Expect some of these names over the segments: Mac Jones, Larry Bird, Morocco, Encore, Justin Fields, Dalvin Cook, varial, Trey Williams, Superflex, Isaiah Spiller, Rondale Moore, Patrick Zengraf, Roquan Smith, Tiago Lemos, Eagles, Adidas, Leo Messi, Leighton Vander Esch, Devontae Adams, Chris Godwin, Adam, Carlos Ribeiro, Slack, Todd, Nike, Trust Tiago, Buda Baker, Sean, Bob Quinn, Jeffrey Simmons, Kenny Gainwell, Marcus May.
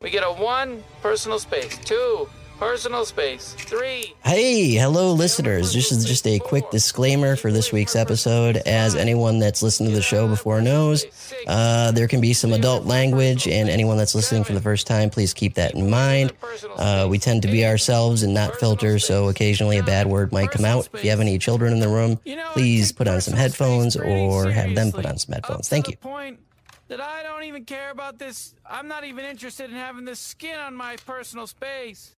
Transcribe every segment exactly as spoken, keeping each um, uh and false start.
We get a one, personal space, two, personal space, three. Hey, hello, listeners. This is just a quick disclaimer for this week's episode. As anyone that's listened to the show before knows, uh, there can be some adult language, and anyone that's listening for the first time, please keep that in mind. Uh, we tend to be ourselves and not filter, so occasionally a bad word might come out. If you have any children in the room, please put on some headphones or have them put on some headphones. Thank you. That I don't even care about this. I'm not even interested in having this skin on my personal space.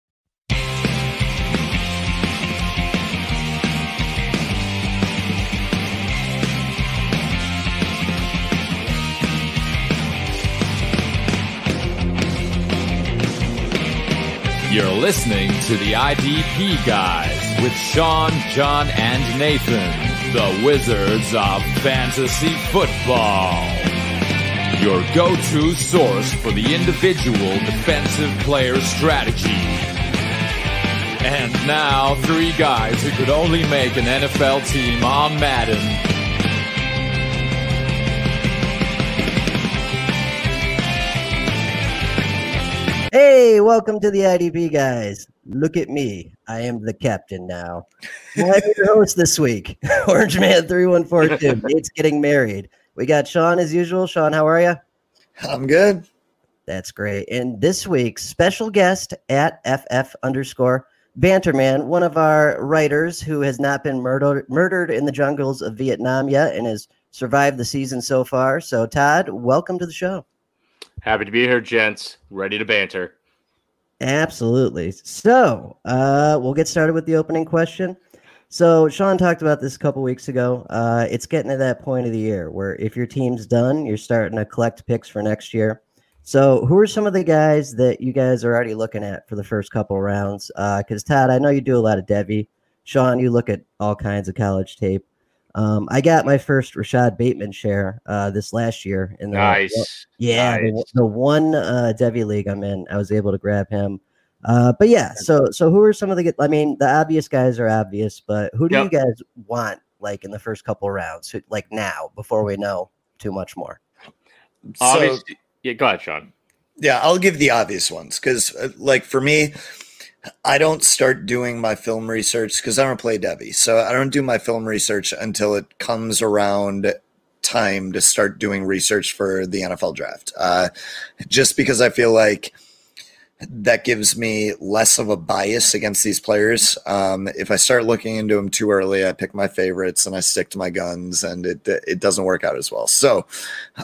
You're listening to the I D P Guys with Sean, John, and Nathan, the Wizards of Fantasy Football. Your go-to source for the individual defensive player strategy. And now, three guys who could only make an N F L team on Madden. Hey, welcome to the I D P Guys. Look at me. I am the captain now. I'm your host this week, Orange Man three one four two. It's getting married. We got Sean as usual. Sean, how are you? I'm good. That's great. And this week's special guest at F F underscore Banterman, one of our writers who has not been murdered murdered in the jungles of Vietnam yet and has survived the season so far. So, Todd, welcome to the show. Happy to be here, gents. Ready to banter. Absolutely. So, uh, we'll get started with the opening question. So Sean talked about this a couple weeks ago. Uh, it's getting to that point of the year where if your team's done, you're starting to collect picks for next year. So who are some of the guys that you guys are already looking at for the first couple rounds? Because uh, Todd, I know you do a lot of Devy. Sean, you look at all kinds of college tape. Um, I got my first Rashad Bateman share uh, this last year. In the nice. One, yeah, nice. The, the one uh, Devy league I'm in, I was able to grab him. Uh, but yeah, so so who are some of the, I mean, the obvious guys are obvious, but who do yep. you guys want, like, in the first couple rounds, like now, before we know too much more? So, yeah, go ahead, Sean. Yeah, I'll give the obvious ones because, like, for me, I don't start doing my film research because I don't play Devy. So I don't do my film research until it comes around time to start doing research for the N F L draft. Uh, just because I feel like that gives me less of a bias against these players. Um, if I start looking into them too early, I pick my favorites and I stick to my guns, and it it doesn't work out as well. So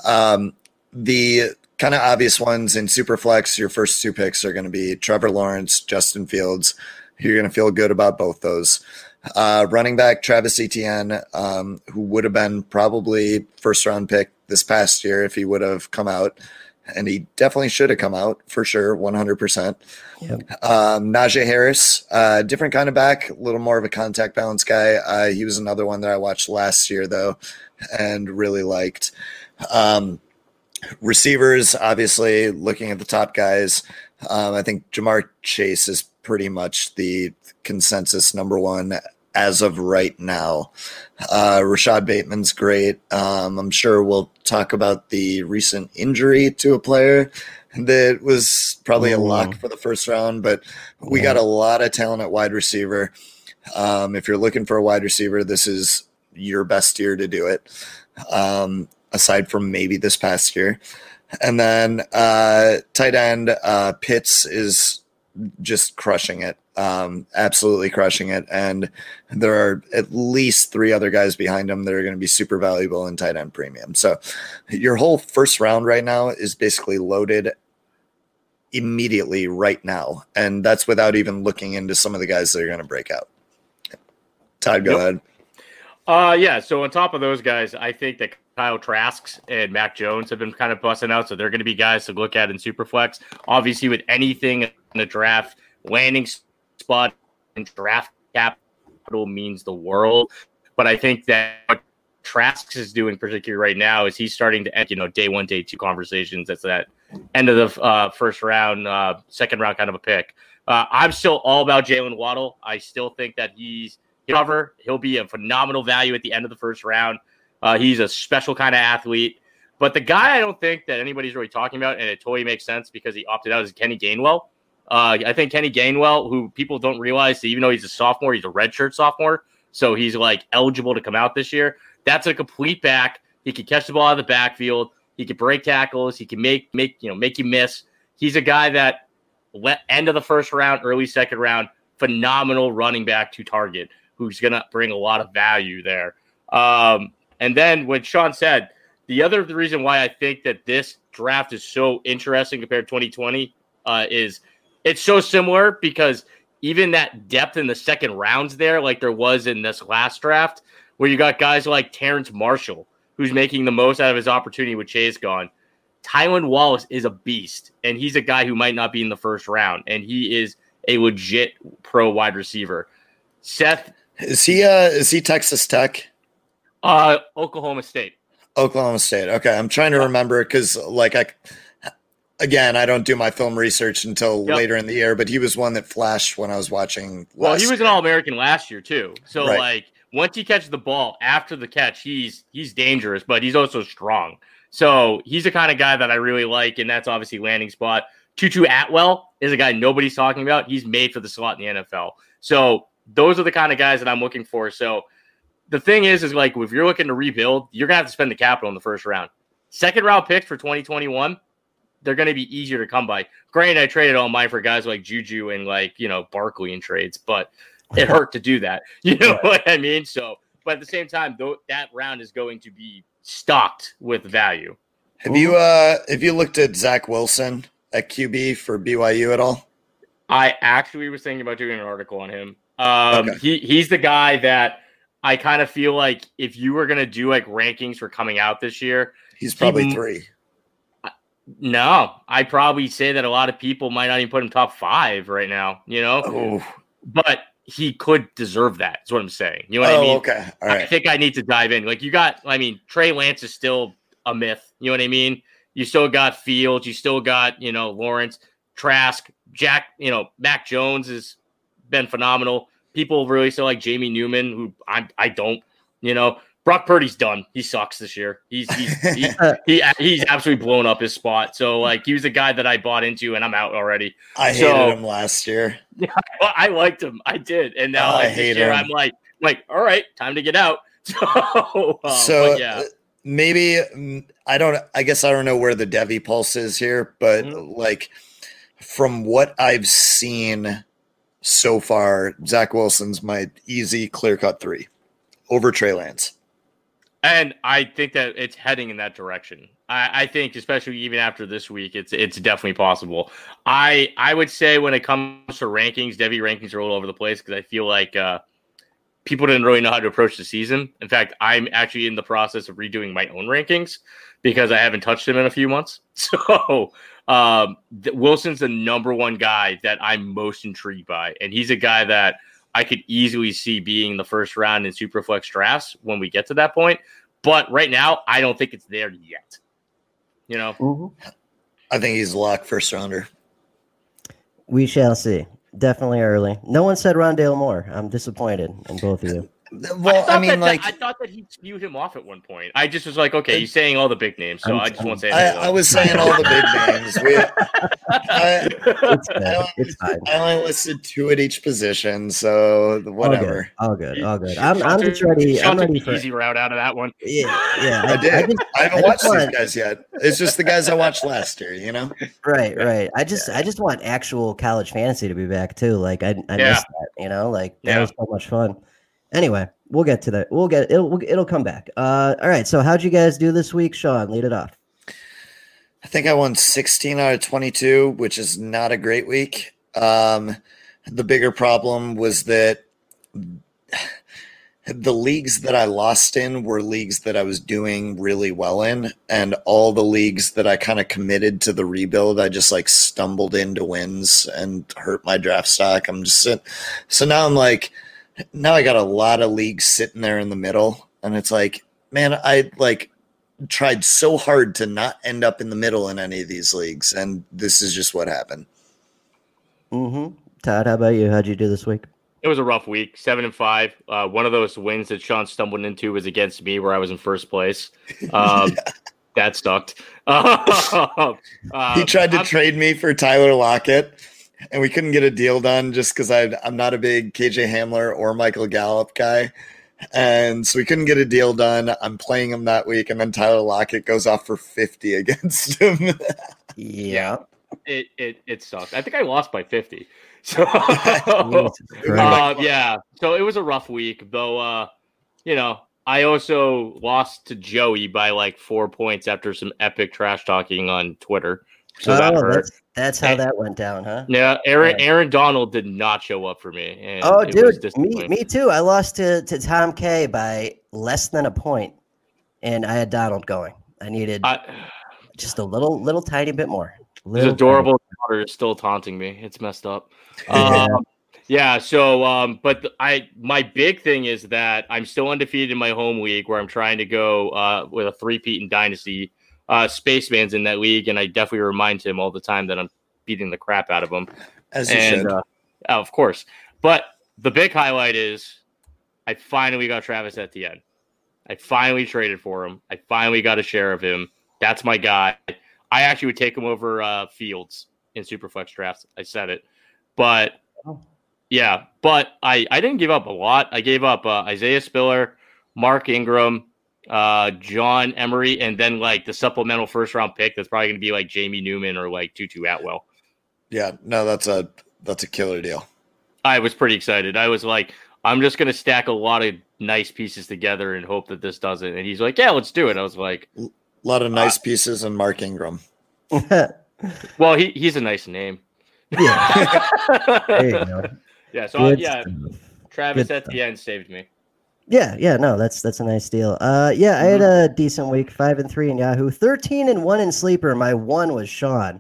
um, the kind of obvious ones in Superflex, your first two picks are going to be Trevor Lawrence, Justin Fields. You're going to feel good about both those. Uh, running back, Travis Etienne, um, who would have been probably first-round pick this past year if he would have come out. And he definitely should have come out for sure, one hundred percent. Yep. Um, Najee Harris, uh, different kind of back, a little more of a contact balance guy. Uh, he was another one that I watched last year, though, and really liked. Um, receivers, obviously, looking at the top guys, um, I think Jamar Chase is pretty much the consensus number one as of right now. Uh, Rashad Bateman's great. Um, I'm sure we'll talk about the recent injury to a player that was probably oh, a lock wow. for the first round, but we yeah. got a lot of talent at wide receiver. Um, if you're looking for a wide receiver, this is your best year to do it, um, aside from maybe this past year. And then uh, tight end, uh, Pitts is just crushing it. Um, absolutely crushing it. And there are at least three other guys behind him that are going to be super valuable in tight end premium. So your whole first round right now is basically loaded immediately right now. And that's without even looking into some of the guys that are going to break out. Todd, go yep. ahead. Uh, yeah. So on top of those guys, I think that Kyle Trask and Mac Jones have been kind of busting out. So they're going to be guys to look at in Superflex. Obviously with anything in the draft, landing spot and draft capital means the world, but I think that what Trask is doing particularly right now is he's starting to end, you know, day one, day two conversations. That's that end of the uh, first round, uh, second round kind of a pick. Uh, I'm still all about Jalen Waddle. I still think that he's cover. He'll be a phenomenal value at the end of the first round. Uh, he's a special kind of athlete. But the guy I don't think that anybody's really talking about, and it totally makes sense because he opted out, is Kenny Gainwell. Uh, I think Kenny Gainwell, who people don't realize, that even though he's a sophomore, he's a redshirt sophomore, so he's like eligible to come out this year. That's a complete back. He can catch the ball out of the backfield. He can break tackles. He can make make you know make you miss. He's a guy that end of the first round, early second round, phenomenal running back to target, who's going to bring a lot of value there. Um, and then what Sean said, the other the reason why I think that this draft is so interesting compared to twenty twenty uh, is it's so similar because even that depth in the second rounds there, like there was in this last draft, where you got guys like Terrence Marshall, who's making the most out of his opportunity with Chase gone. Tylan Wallace is a beast, and he's a guy who might not be in the first round, and he is a legit pro wide receiver. Seth, is he? Uh, is he Texas Tech? Uh, Oklahoma State. Oklahoma State. Okay, I'm trying to remember because, like, I again, I don't do my film research until yep. later in the year. But he was one that flashed when I was watching. Last well, he was an All American last year too. So, right. like, once he catches the ball, after the catch, he's he's dangerous, but he's also strong. So he's the kind of guy that I really like, and that's obviously landing spot. Tutu Atwell is a guy nobody's talking about. He's made for the slot in the N F L. So those are the kind of guys that I'm looking for. So the thing is, is like if you're looking to rebuild, you're going to have to spend the capital in the first round. Second round picks for twenty twenty-one, they're going to be easier to come by. Granted, I traded all mine for guys like Juju and like, you know, Barkley in trades, but it hurt to do that. You know what I mean? So, but at the same time, though, that round is going to be stocked with value. Have you uh have you looked at Zach Wilson at Q B for B Y U at all? I actually was thinking about doing an article on him. Um okay. he he's the guy that I kind of feel like if you were gonna do like rankings for coming out this year, he's probably he, three. No, I probably say that a lot of people might not even put him top five right now, you know? Oh. But he could deserve that. Is what I'm saying. You know what oh, I mean? Okay. All right. I think I need to dive in. Like you got, I mean, Trey Lance is still a myth. You know what I mean? You still got Fields. You still got, you know, Lawrence, Trask, Jack, you know, Mac Jones has been phenomenal. People really still like Jamie Newman, who I I don't, you know, Brock Purdy's done. He sucks this year. He's, he's, he's, he, he's absolutely blown up his spot. So like, he was a guy that I bought into and I'm out already. I so, hated him last year. Yeah, I, I liked him. I did. And now oh, like, I hate this year, him. I'm like, I'm like, all right, time to get out. So, um, so yeah, maybe I don't, I guess I don't know where the Devy pulse is here, but mm-hmm. like from what I've seen so far, Zach Wilson's my easy clear cut three over Trey Lance. And I think that it's heading in that direction. I, I think, especially even after this week, it's it's definitely possible. I I would say when it comes to rankings, Devy rankings are all over the place because I feel like uh, people didn't really know how to approach the season. In fact, I'm actually in the process of redoing my own rankings because I haven't touched them in a few months. So um, Wilson's the number one guy that I'm most intrigued by. And he's a guy that I could easily see being the first round in Superflex drafts when we get to that point. But right now, I don't think it's there yet. You know? Mm-hmm. I think he's locked first rounder. We shall see. Definitely early. No one said Rondale Moore. I'm disappointed in both of you. Well, I, I mean, that, like, I thought that he skewed him off at one point. I just was like, okay, he's saying all the big names, so I'm, I just I'm, won't say. I, I was saying all the big names. We, I, it's I, it's I, I only listed two at each position, so whatever. All good, all good. All good. I'm, I'm just ready. I'm ready for easy route out of that one. Yeah, yeah. I, I did. I, just, I haven't I watched these want, guys yet. It's just the guys I watched last year, you know. Right, right. I just, yeah. I just want actual college fantasy to be back too. Like I, I yeah. missed that. You know, like that yeah. was so much fun. Anyway, we'll get to that. We'll get it'll it'll come back. Uh, all right. So, how'd you guys do this week, Sean? Lead it off. I think I won sixteen out of twenty-two, which is not a great week. Um, the bigger problem was that the leagues that I lost in were leagues that I was doing really well in, and all the leagues that I kind of committed to the rebuild, I just like stumbled into wins and hurt my draft stock. I'm just so now I'm like. Now I got a lot of leagues sitting there in the middle, and it's like, man, I like tried so hard to not end up in the middle in any of these leagues, and this is just what happened. Mm-hmm. Todd, how about you? How'd you do this week? It was a rough week, seven and five. Uh, one of those wins that Sean stumbled into was against me, where I was in first place. Um, yeah. that sucked. um, he tried to I'm, trade me for Tyler Lockett, and we couldn't get a deal done just because I'm not a big K J Hamler or Michael Gallup guy. And so we couldn't get a deal done. I'm playing him that week, and then Tyler Lockett goes off for fifty against him. Yeah. It, it it sucked. I think I lost by fifty. So uh, yeah. So it was a rough week, though. Uh, you know, I also lost to Joey by like four points after some epic trash talking on Twitter. So oh, that hurt. That's, that's how and, that went down, huh? Yeah, Aaron Aaron Donald did not show up for me. And oh, it dude, was me me too. I lost to to Tom K by less than a point, and I had Donald going. I needed I, just a little little tiny bit more. His adorable daughter is still taunting me. It's messed up. Um, yeah. So, um, but I, my big thing is that I'm still undefeated in my home league where I'm trying to go uh, with a three-peat in Dynasty. Uh, Spaceman's in that league, and I definitely remind him all the time that I'm beating the crap out of him. As you and, should. Uh, oh, of course. But the big highlight is I finally got Travis Etienne. I finally traded for him. I finally got a share of him. That's my guy. I actually would take him over uh, Fields in Superflex drafts. I said it. But, yeah, but I, I didn't give up a lot. I gave up uh, Isaiah Spiller, Mark Ingram, uh, John Emery, and then, like, the supplemental first-round pick that's probably going to be, like, Jamie Newman or, like, Tutu Atwell. Yeah, no, that's a that's a killer deal. I was pretty excited. I was like, I'm just going to stack a lot of nice pieces together and hope that this doesn't. And he's like, yeah, let's do it. I was like... A lot of nice uh, pieces and Mark Ingram. Well, he, he's a nice name. Yeah. There you go. Yeah. So I, yeah, stuff. Travis Good at stuff. The end saved me. Yeah. Yeah. No, that's that's a nice deal. Uh, yeah, I had a decent week. Five and three in Yahoo. Thirteen and one in Sleeper. My one was Sean.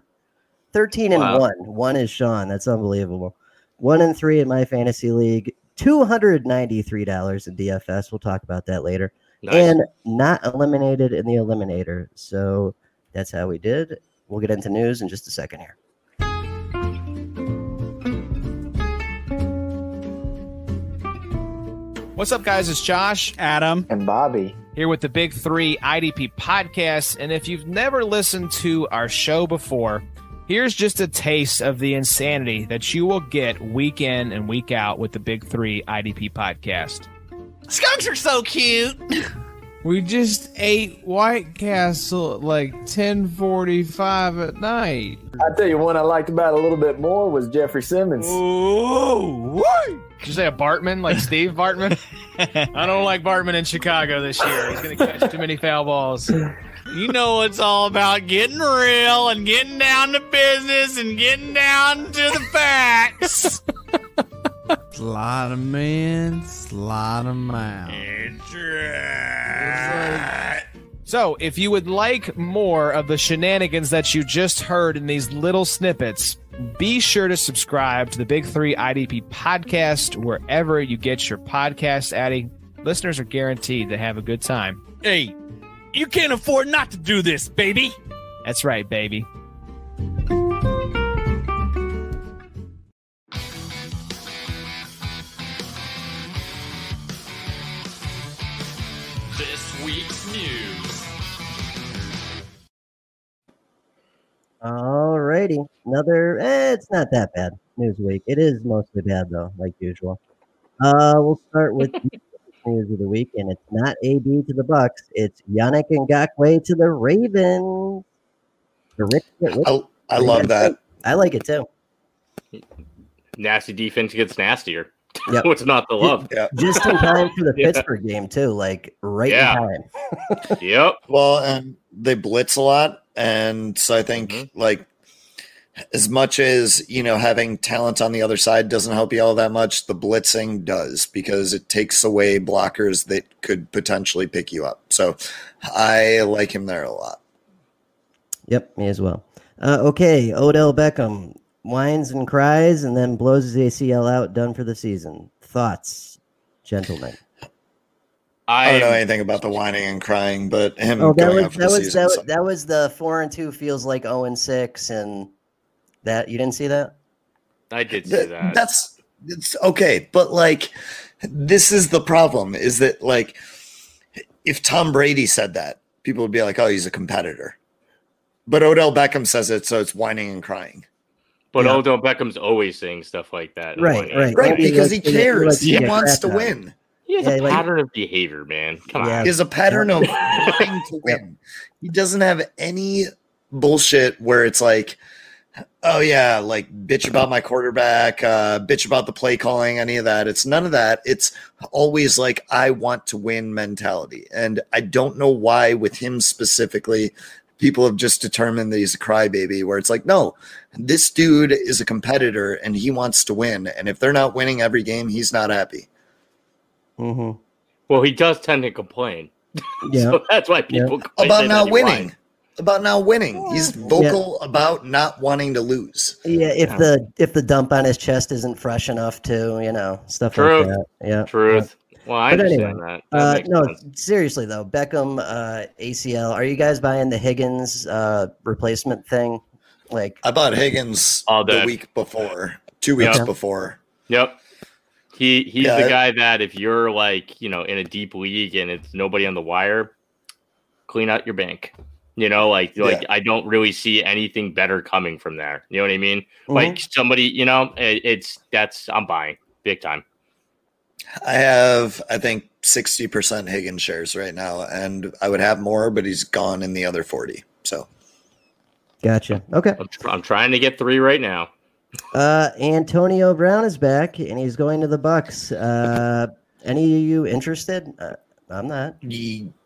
Thirteen and wow. one. One is Sean. That's unbelievable. One and three in my fantasy league. Two hundred ninety-three dollars in D F S. We'll talk about that later. Nice. And not eliminated in the eliminator. So that's how we did. We'll get into news in just a second here. What's up, guys? It's Josh, Adam, and Bobby here with the Big Three I D P Podcast. And if you've never listened to our show before, here's just a taste of the insanity that you will get week in and week out with the Big Three I D P Podcast. Skunks are so cute. We just ate White Castle at like ten forty-five at night. I tell you one I liked about it a little bit more was Jeffrey Simmons. Ooh, what? Did you say a Bartman, like Steve Bartman? I don't like Bartman in Chicago this year. He's going to catch too many foul balls. You know it's all about getting real and getting down to business and getting down to the facts. Slide them in, slide them out. It's right. So, if you would like more of the shenanigans that you just heard in these little snippets, be sure to subscribe to the Big Three I D P Podcast wherever you get your podcast addy. Listeners are guaranteed to have a good time. Hey, you can't afford not to do this, baby. That's right, baby. All righty. Another, eh, it's not that bad. News week. It is mostly bad, though, like usual. Uh, we'll start with news of the week, and it's not A B to the Bucks. It's Yannick Ngakoue to the Ravens. The Rick, the Rick. I, I love that. Great. I like it, too. Nasty defense gets nastier. Yep. What's not to love? Yeah. Just in time for the yeah. Pittsburgh game, too. Like, right yeah. in time. Yep. Well, and they blitz a lot. And so I think mm-hmm. like as much as, you know, having talent on the other side doesn't help you all that much, the blitzing does because it takes away blockers that could potentially pick you up. So I like him there a lot. Yep, me as well. Uh, okay, Odell Beckham whines and cries and then blows his A C L out, done for the season. Thoughts, gentlemen? I don't know anything about the whining and crying, but him oh, that going was, out for that the was, season. That, so. that was the four and two feels like zero and six, and that you didn't see that. I did see that. that. That's it's okay, but like this is the problem: is that like if Tom Brady said that, people would be like, oh, he's a competitor. But Odell Beckham says it, so it's whining and crying. But yeah. Odell Beckham's always saying stuff like that. Right, right. Right, because he cares. He, he wants to win. He has yeah, a like, pattern of behavior, man. Come on. Yeah. He has a pattern of wanting to win. He doesn't have any bullshit where it's like, oh, yeah, like, bitch about my quarterback, uh, bitch about the play calling, any of that. It's none of that. It's always like, I want to win mentality. And I don't know why with him specifically – people have just determined that he's a crybaby, where it's like, no, this dude is a competitor and he wants to win. And if they're not winning every game, he's not happy. Mm-hmm. Well, he does tend to complain. Yeah. So that's why people yeah. complain about not winning. Won. About not winning. Yeah. He's vocal yeah. about not wanting to lose. Yeah, if yeah. the if the dump on his chest isn't fresh enough to, you know, stuff Truth. Like that. Yeah. Truth. Yeah. Well, I but understand anyway, that. that uh, no, sense. Seriously though, Beckham uh, A C L. Are you guys buying the Higgins uh, replacement thing? Like I bought Higgins the week before, two weeks yep. before. Yep, he he's yeah. the guy that if you're like you know in a deep league and it's nobody on the wire, clean out your bank. You know, like like yeah. I don't really see anything better coming from there. You know what I mean? Mm-hmm. Like somebody, you know, it, it's that's I'm buying big time. I have, I think, sixty percent Higgins shares right now, and I would have more, but he's gone in the other forty. So, gotcha. Okay, I'm, tr- I'm trying to get three right now. Uh, Antonio Brown is back, and he's going to the Bucks. Uh, any of you interested? Uh, I'm not.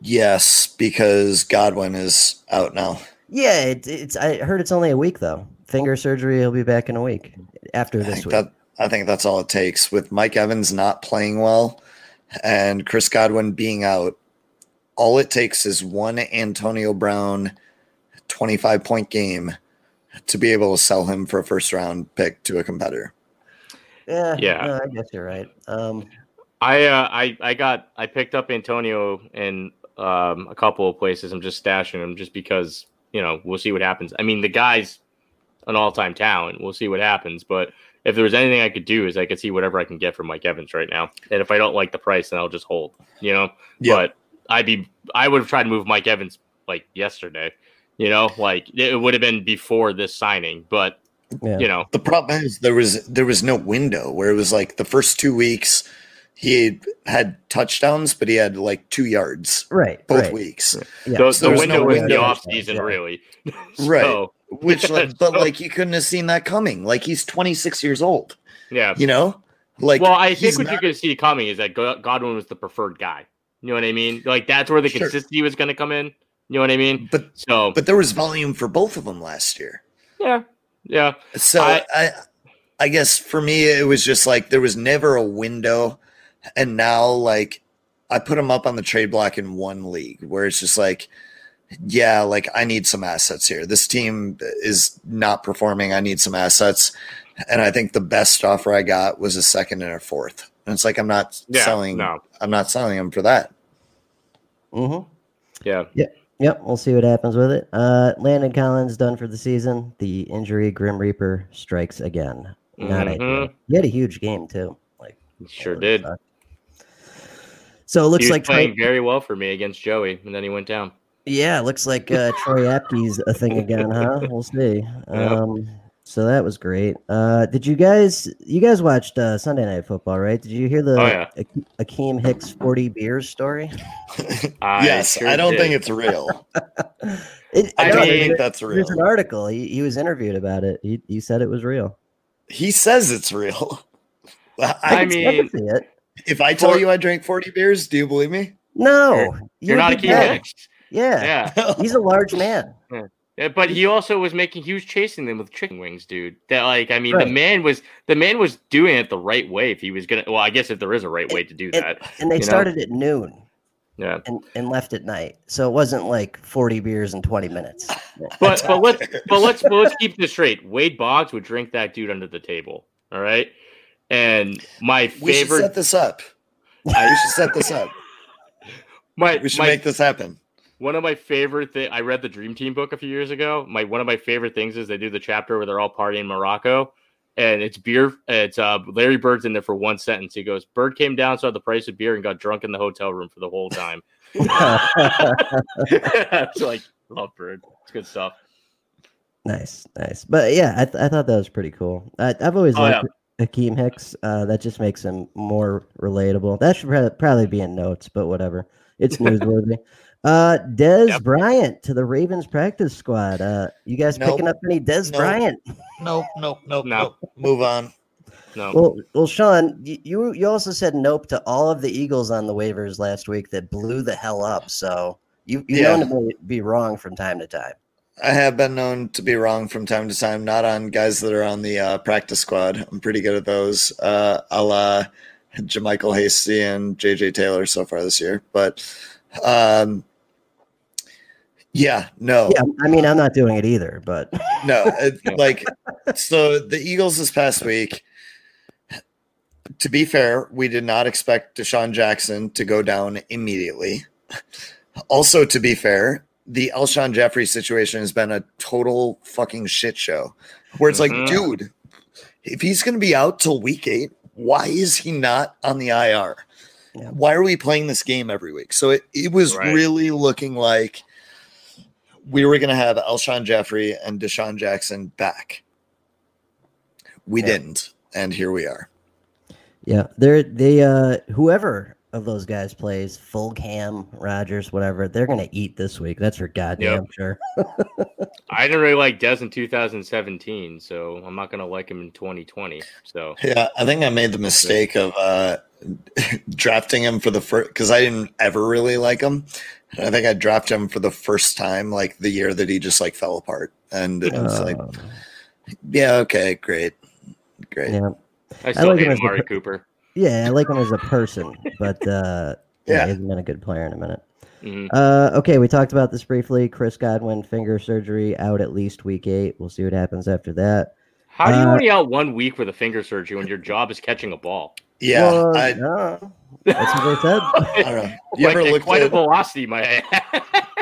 Yes, because Godwin is out now. Yeah, it, it's. I heard it's only a week though. Finger surgery. He'll be back in a week after this week. That- I think that's all it takes. With Mike Evans not playing well and Chris Godwin being out, all it takes is one Antonio Brown twenty-five-point game to be able to sell him for a first-round pick to a competitor. Yeah, yeah. No, I guess you're right. Um, I, uh, I I got I picked up Antonio in um, a couple of places. I'm just stashing him just because you know we'll see what happens. I mean, the guy's an all-time talent. We'll see what happens, but. If there was anything I could do is I could see whatever I can get from Mike Evans right now. And if I don't like the price, then I'll just hold, you know, yeah. but I'd be, I would have tried to move Mike Evans like yesterday, you know, like it would have been before this signing, but yeah. you know, the problem is there was, there was no window where it was like the first two weeks he had touchdowns, but he had like two yards, right? Both right. weeks. Right. Yeah. So, so the window no was window the off season yeah. really. Right. So, Which, like, but like, you couldn't have seen that coming. Like, he's twenty-six years old. Yeah, you know, like. Well, I think what not... you could see coming is that Godwin was the preferred guy. You know what I mean? Like, that's where the sure. consistency was going to come in. You know what I mean? But so, but there was volume for both of them last year. Yeah, yeah. So I, I, I guess for me, it was just like there was never a window, and now like I put him up on the trade block in one league where it's just like. Yeah, like I need some assets here. This team is not performing. I need some assets. And I think the best offer I got was a second and a fourth. And it's like, I'm not yeah, selling. No. I'm not selling them for that. Mm-hmm. Yeah. Yeah. Yep. We'll see what happens with it. Uh, Landon Collins done for the season. The injury Grim Reaper strikes again. Not mm-hmm. ideal. He had a huge game too. Like sure did. Suck. So it looks he was like playing Trey- very well for me against Joey. And then he went down. Yeah, it looks like uh, Troy Apke's a thing again, huh? We'll see. Um, so that was great. Uh, did you guys you guys watched uh, Sunday Night Football, right? Did you hear the oh, yeah. A- Akiem Hicks forty beers story? I yes, sure I don't did. think it's real. it, I, I don't mean, think that's real. There's an article. He, he was interviewed about it. He, he said it was real. He says it's real. I, I mean, it. If I tell For, you I drank forty beers, do you believe me? No. You're, you're not Akiem Hicks. Yeah. yeah, he's a large man. Yeah. But he also was making, he was chasing them with chicken wings, dude. That like, I mean, right. the man was, the man was doing it the right way. If he was going to, well, I guess if there is a right and, way to do and, that. And they started know? at noon yeah, and, and left at night. So it wasn't like forty beers in twenty minutes. But but let's, but let's, but let's keep this straight. Wade Boggs would drink that dude under the table. All right. And my favorite. We should set this up. I, we should set this up. My, we should my, make this happen. One of my favorite things, I read the Dream Team book a few years ago. My One of my favorite things is they do the chapter where they're all partying in Morocco. and it's beer. It's uh, Larry Bird's in there for one sentence. He goes, Bird came down, saw the price of beer, and got drunk in the hotel room for the whole time. It's like, love Bird. It's good stuff. Nice, nice. But yeah, I, th- I thought that was pretty cool. I, I've always oh, liked yeah. Akiem Hicks. Uh, that just makes him more relatable. That should pr- probably be in notes, but whatever. It's newsworthy. Uh, Dez yep. Bryant to the Ravens practice squad. Uh, you guys nope. picking up any Dez nope. Bryant? Nope, nope, nope, nope. Move on. No. Well, well, Sean, you you also said nope to all of the Eagles on the waivers last week that blew the hell up. So you you yeah. know to be wrong from time to time. I have been known to be wrong from time to time, not on guys that are on the uh, practice squad. I'm pretty good at those, uh, a la Jermichael Hasty and J J Taylor so far this year. But um, yeah, no. Yeah, I mean, I'm not doing it either, but. No, it, like, so the Eagles this past week, to be fair, we did not expect Deshaun Jackson to go down immediately. Also, to be fair, the Alshon Jeffery situation has been a total fucking shit show where it's mm-hmm. like, dude, if he's going to be out till week eight, why is he not on the I R? Yeah. Why are we playing this game every week? So it, it was right. really looking like we were going to have Alshon Jeffery and Deshaun Jackson back. We yeah. didn't. And here we are. Yeah. They're, they, uh, whoever of those guys plays full cam, Rodgers, whatever, they're going to eat this week. That's for goddamn yep. sure. I didn't really like Dez in two thousand seventeen, so I'm not going to like him in twenty twenty. So yeah, I think I made the mistake of uh, drafting him for the first, because I didn't ever really like him. I think I drafted him for the first time, like the year that he just like fell apart. And it was oh. like, yeah, okay, great. Great. Yeah. I still I like hate him Amari per- Cooper. Yeah, I like him as a person, but uh, yeah, yeah, he hasn't been a good player in a minute. Mm-hmm. Uh, okay, we talked about this briefly. Chris Godwin, finger surgery, out at least week eight. We'll see what happens after that. How uh, are you already out one week with a finger surgery when your job is catching a ball? Yeah. Well, I, no. That's what they said. I don't know. You like, ever looked quite at, a velocity, my head.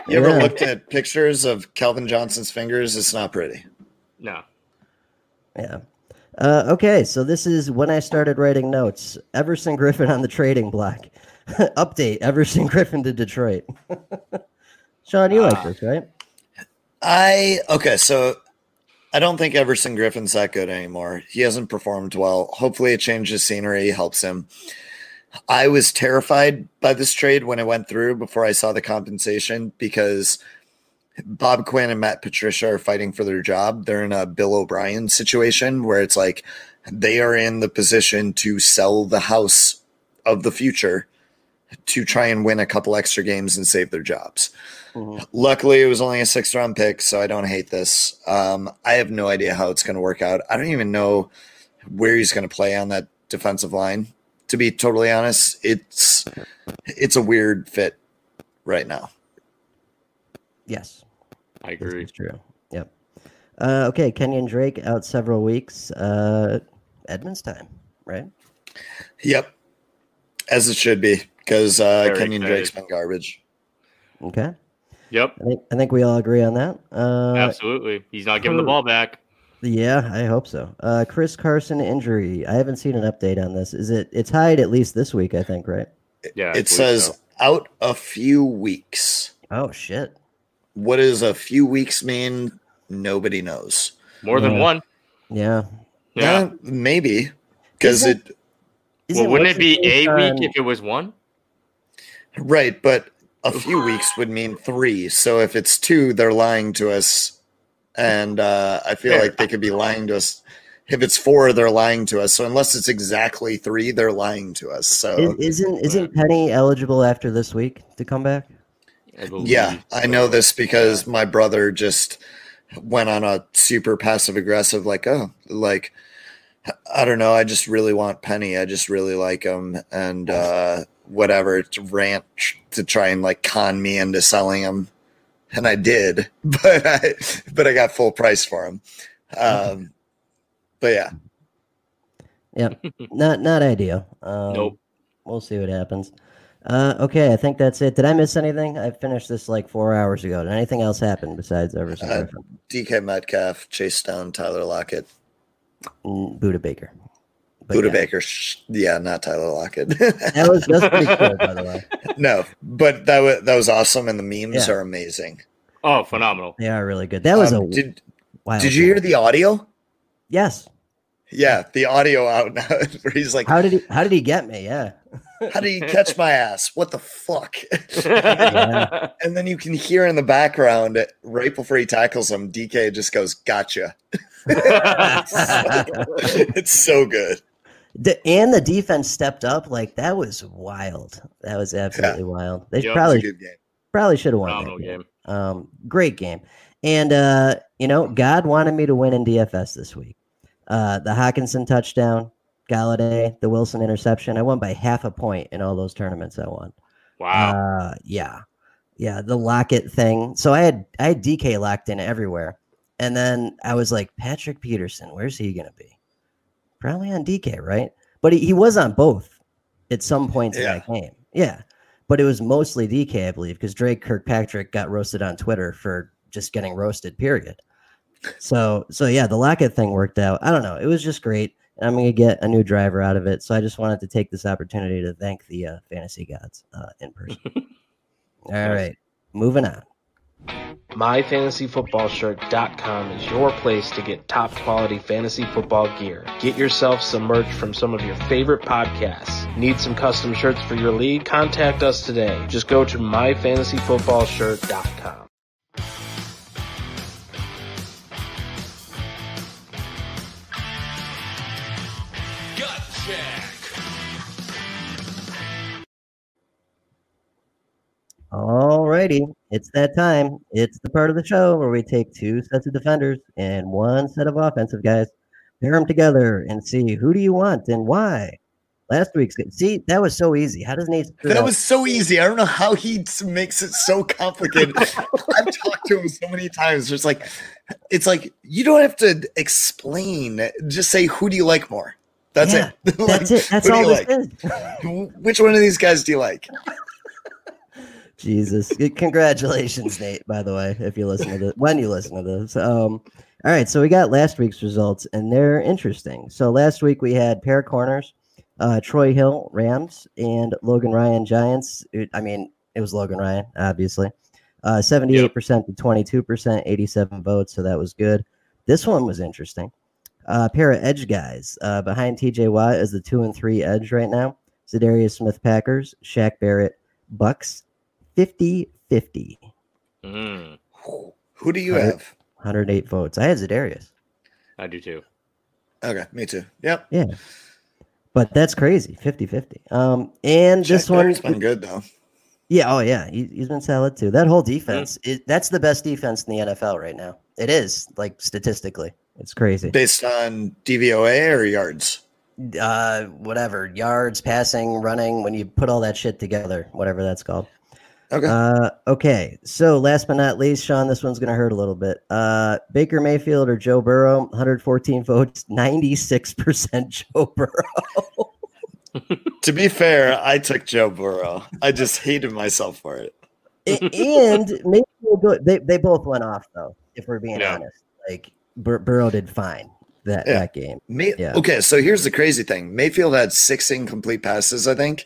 You ever yeah. looked at pictures of Calvin Johnson's fingers? It's not pretty. No. Yeah. Uh, okay, so this is when I started writing notes. Everson Griffin on the trading block. Update, Everson Griffin to Detroit. Sean, you uh, like this, right? I Okay, so I don't think Everson Griffin's that good anymore. He hasn't performed well. Hopefully a change of scenery helps him. I was terrified by this trade when it went through before I saw the compensation because Bob Quinn and Matt Patricia are fighting for their job. They're in a Bill O'Brien situation where it's like they are in the position to sell the house of the future to try and win a couple extra games and save their jobs. Mm-hmm. Luckily, it was only a sixth round pick, so I don't hate this. Um, I have no idea how it's going to work out. I don't even know where he's going to play on that defensive line. To be totally honest, it's it's a weird fit right now. Yes. I agree. It's true. Yep. Uh, okay, Kenyon Drake out several weeks. Uh, Edmonds time, right? Yep. As it should be, because uh, Kenyon excited. Drake's been garbage. Okay. Yep. I think, I think we all agree on that. Uh, Absolutely. He's not giving the ball back. Yeah, I hope so. Uh, Chris Carson injury. I haven't seen an update on this. Is it? It's tied at least this week, I think, right? Yeah. It says so. Out a few weeks. Oh, shit. What does a few weeks mean? Nobody knows. More than yeah. one. Yeah. Yeah. Uh, maybe. Because it, it. Well, it wouldn't it be a on... week if it was one? Right. But a few weeks would mean three. So if it's two, they're lying to us. And uh, I feel Fair. like they could be lying to us. If it's four, they're lying to us. So unless it's exactly three, they're lying to us. So it, isn't isn't Penny eligible after this week to come back? I yeah, I know this because my brother just went on a super passive aggressive, like, oh, like, I don't know. I just really want Penny. I just really like him and uh, whatever to rant to try and like con me into selling him. And I did, but I, but I got full price for him. Um, but yeah. Yeah. Not, not ideal. Um, nope. We'll see what happens. Uh, okay, I think that's it. Did I miss anything? I finished this like four hours ago. Did anything else happen besides Everson? Uh, D K Metcalf chased down Tyler Lockett. Buda Baker. But Buda yeah. Baker, yeah, not Tyler Lockett. that was that's pretty cool, by the way. No, but that was that was awesome, and the memes yeah. are amazing. Oh, phenomenal! They are really good. That was um, a did. Wild did you hear the audio? Yes. Yeah, the audio out now. Where he's like, "How did he? How did he get me? Yeah. How did he catch my ass? What the fuck?" yeah. And then you can hear in the background right before he tackles him, D K just goes, "Gotcha." It's so good. And the defense stepped up. Like, that was wild. That was absolutely yeah. wild. They yep, probably probably should have won that game. game. Um, great game. And uh, you know, God wanted me to win in D F S this week. Uh, the Hawkinson touchdown, Galladay, the Wilson interception. I won by half a point in all those tournaments I won. Wow. Uh, yeah. Yeah. The Lockett thing. So I had, I had D K locked in everywhere. And then I was like, Patrick Peterson, where's he going to be? Probably on D K, right? But he, he was on both at some points yeah. in that game. Yeah. But it was mostly D K, I believe, because Drake Kirkpatrick got roasted on Twitter for just getting roasted, period. So, so yeah, the Lockett thing worked out. I don't know. It was just great. And I'm going to get a new driver out of it. So I just wanted to take this opportunity to thank the uh, fantasy gods uh, in person. All right, moving on. my fantasy football shirt dot com is your place to get top quality fantasy football gear. Get yourself some merch from some of your favorite podcasts. Need some custom shirts for your league? Contact us today. Just go to my fantasy football shirt dot com. Alrighty, it's that time. It's the part of the show where we take two sets of defenders and one set of offensive guys, pair them together, and see who do you want and why. Last week's good. See, that was so easy. How does Nate? That out? was so easy. I don't know how he makes it so complicated. I've talked to him so many times. It's like, it's like you don't have to explain. Just say, who do you like more? That's yeah, it. Like, that's it. That's all this like? is. Which one of these guys do you like? Jesus. Congratulations, Nate, by the way, if you listen to this, when you listen to this. Um, all right, so we got last week's results, and they're interesting. So last week we had pair corners, uh, Troy Hill, Rams, and Logan Ryan, Giants. It, I mean, it was Logan Ryan, obviously. Uh, seventy-eight percent to twenty-two percent, eighty-seven votes, so that was good. This one was interesting. Uh, pair of edge guys. Uh, behind T J Watt is the two and three edge right now. Za'Darius Smith, Packers. Shaq Barrett, Bucks. fifty fifty. Mm. Who do you have? one hundred eight votes. I had Za'Darius. I do too. Okay, me too. Yep. Yeah. But that's crazy. fifty fifty. Um, and Jack this one's been good, though. Yeah. Oh, yeah. He, he's been solid too. That whole defense, mm. it, that's the best defense in the N F L right now. It is, like, statistically. It's crazy. Based on D V O A or yards? Uh, whatever. Yards, passing, running, when you put all that shit together, whatever that's called. Okay. Uh, okay. So last but not least, Sean, this one's going to hurt a little bit. Uh, Baker Mayfield or Joe Burrow, one hundred fourteen votes, ninety-six percent Joe Burrow. To be fair, I took Joe Burrow. I just hated myself for it. And maybe we'll go, they they both went off, though, if we're being yeah. honest. Like, Bur- Burrow did fine that, yeah. that game. May- yeah. Okay, so here's the crazy thing. Mayfield had six incomplete passes, I think.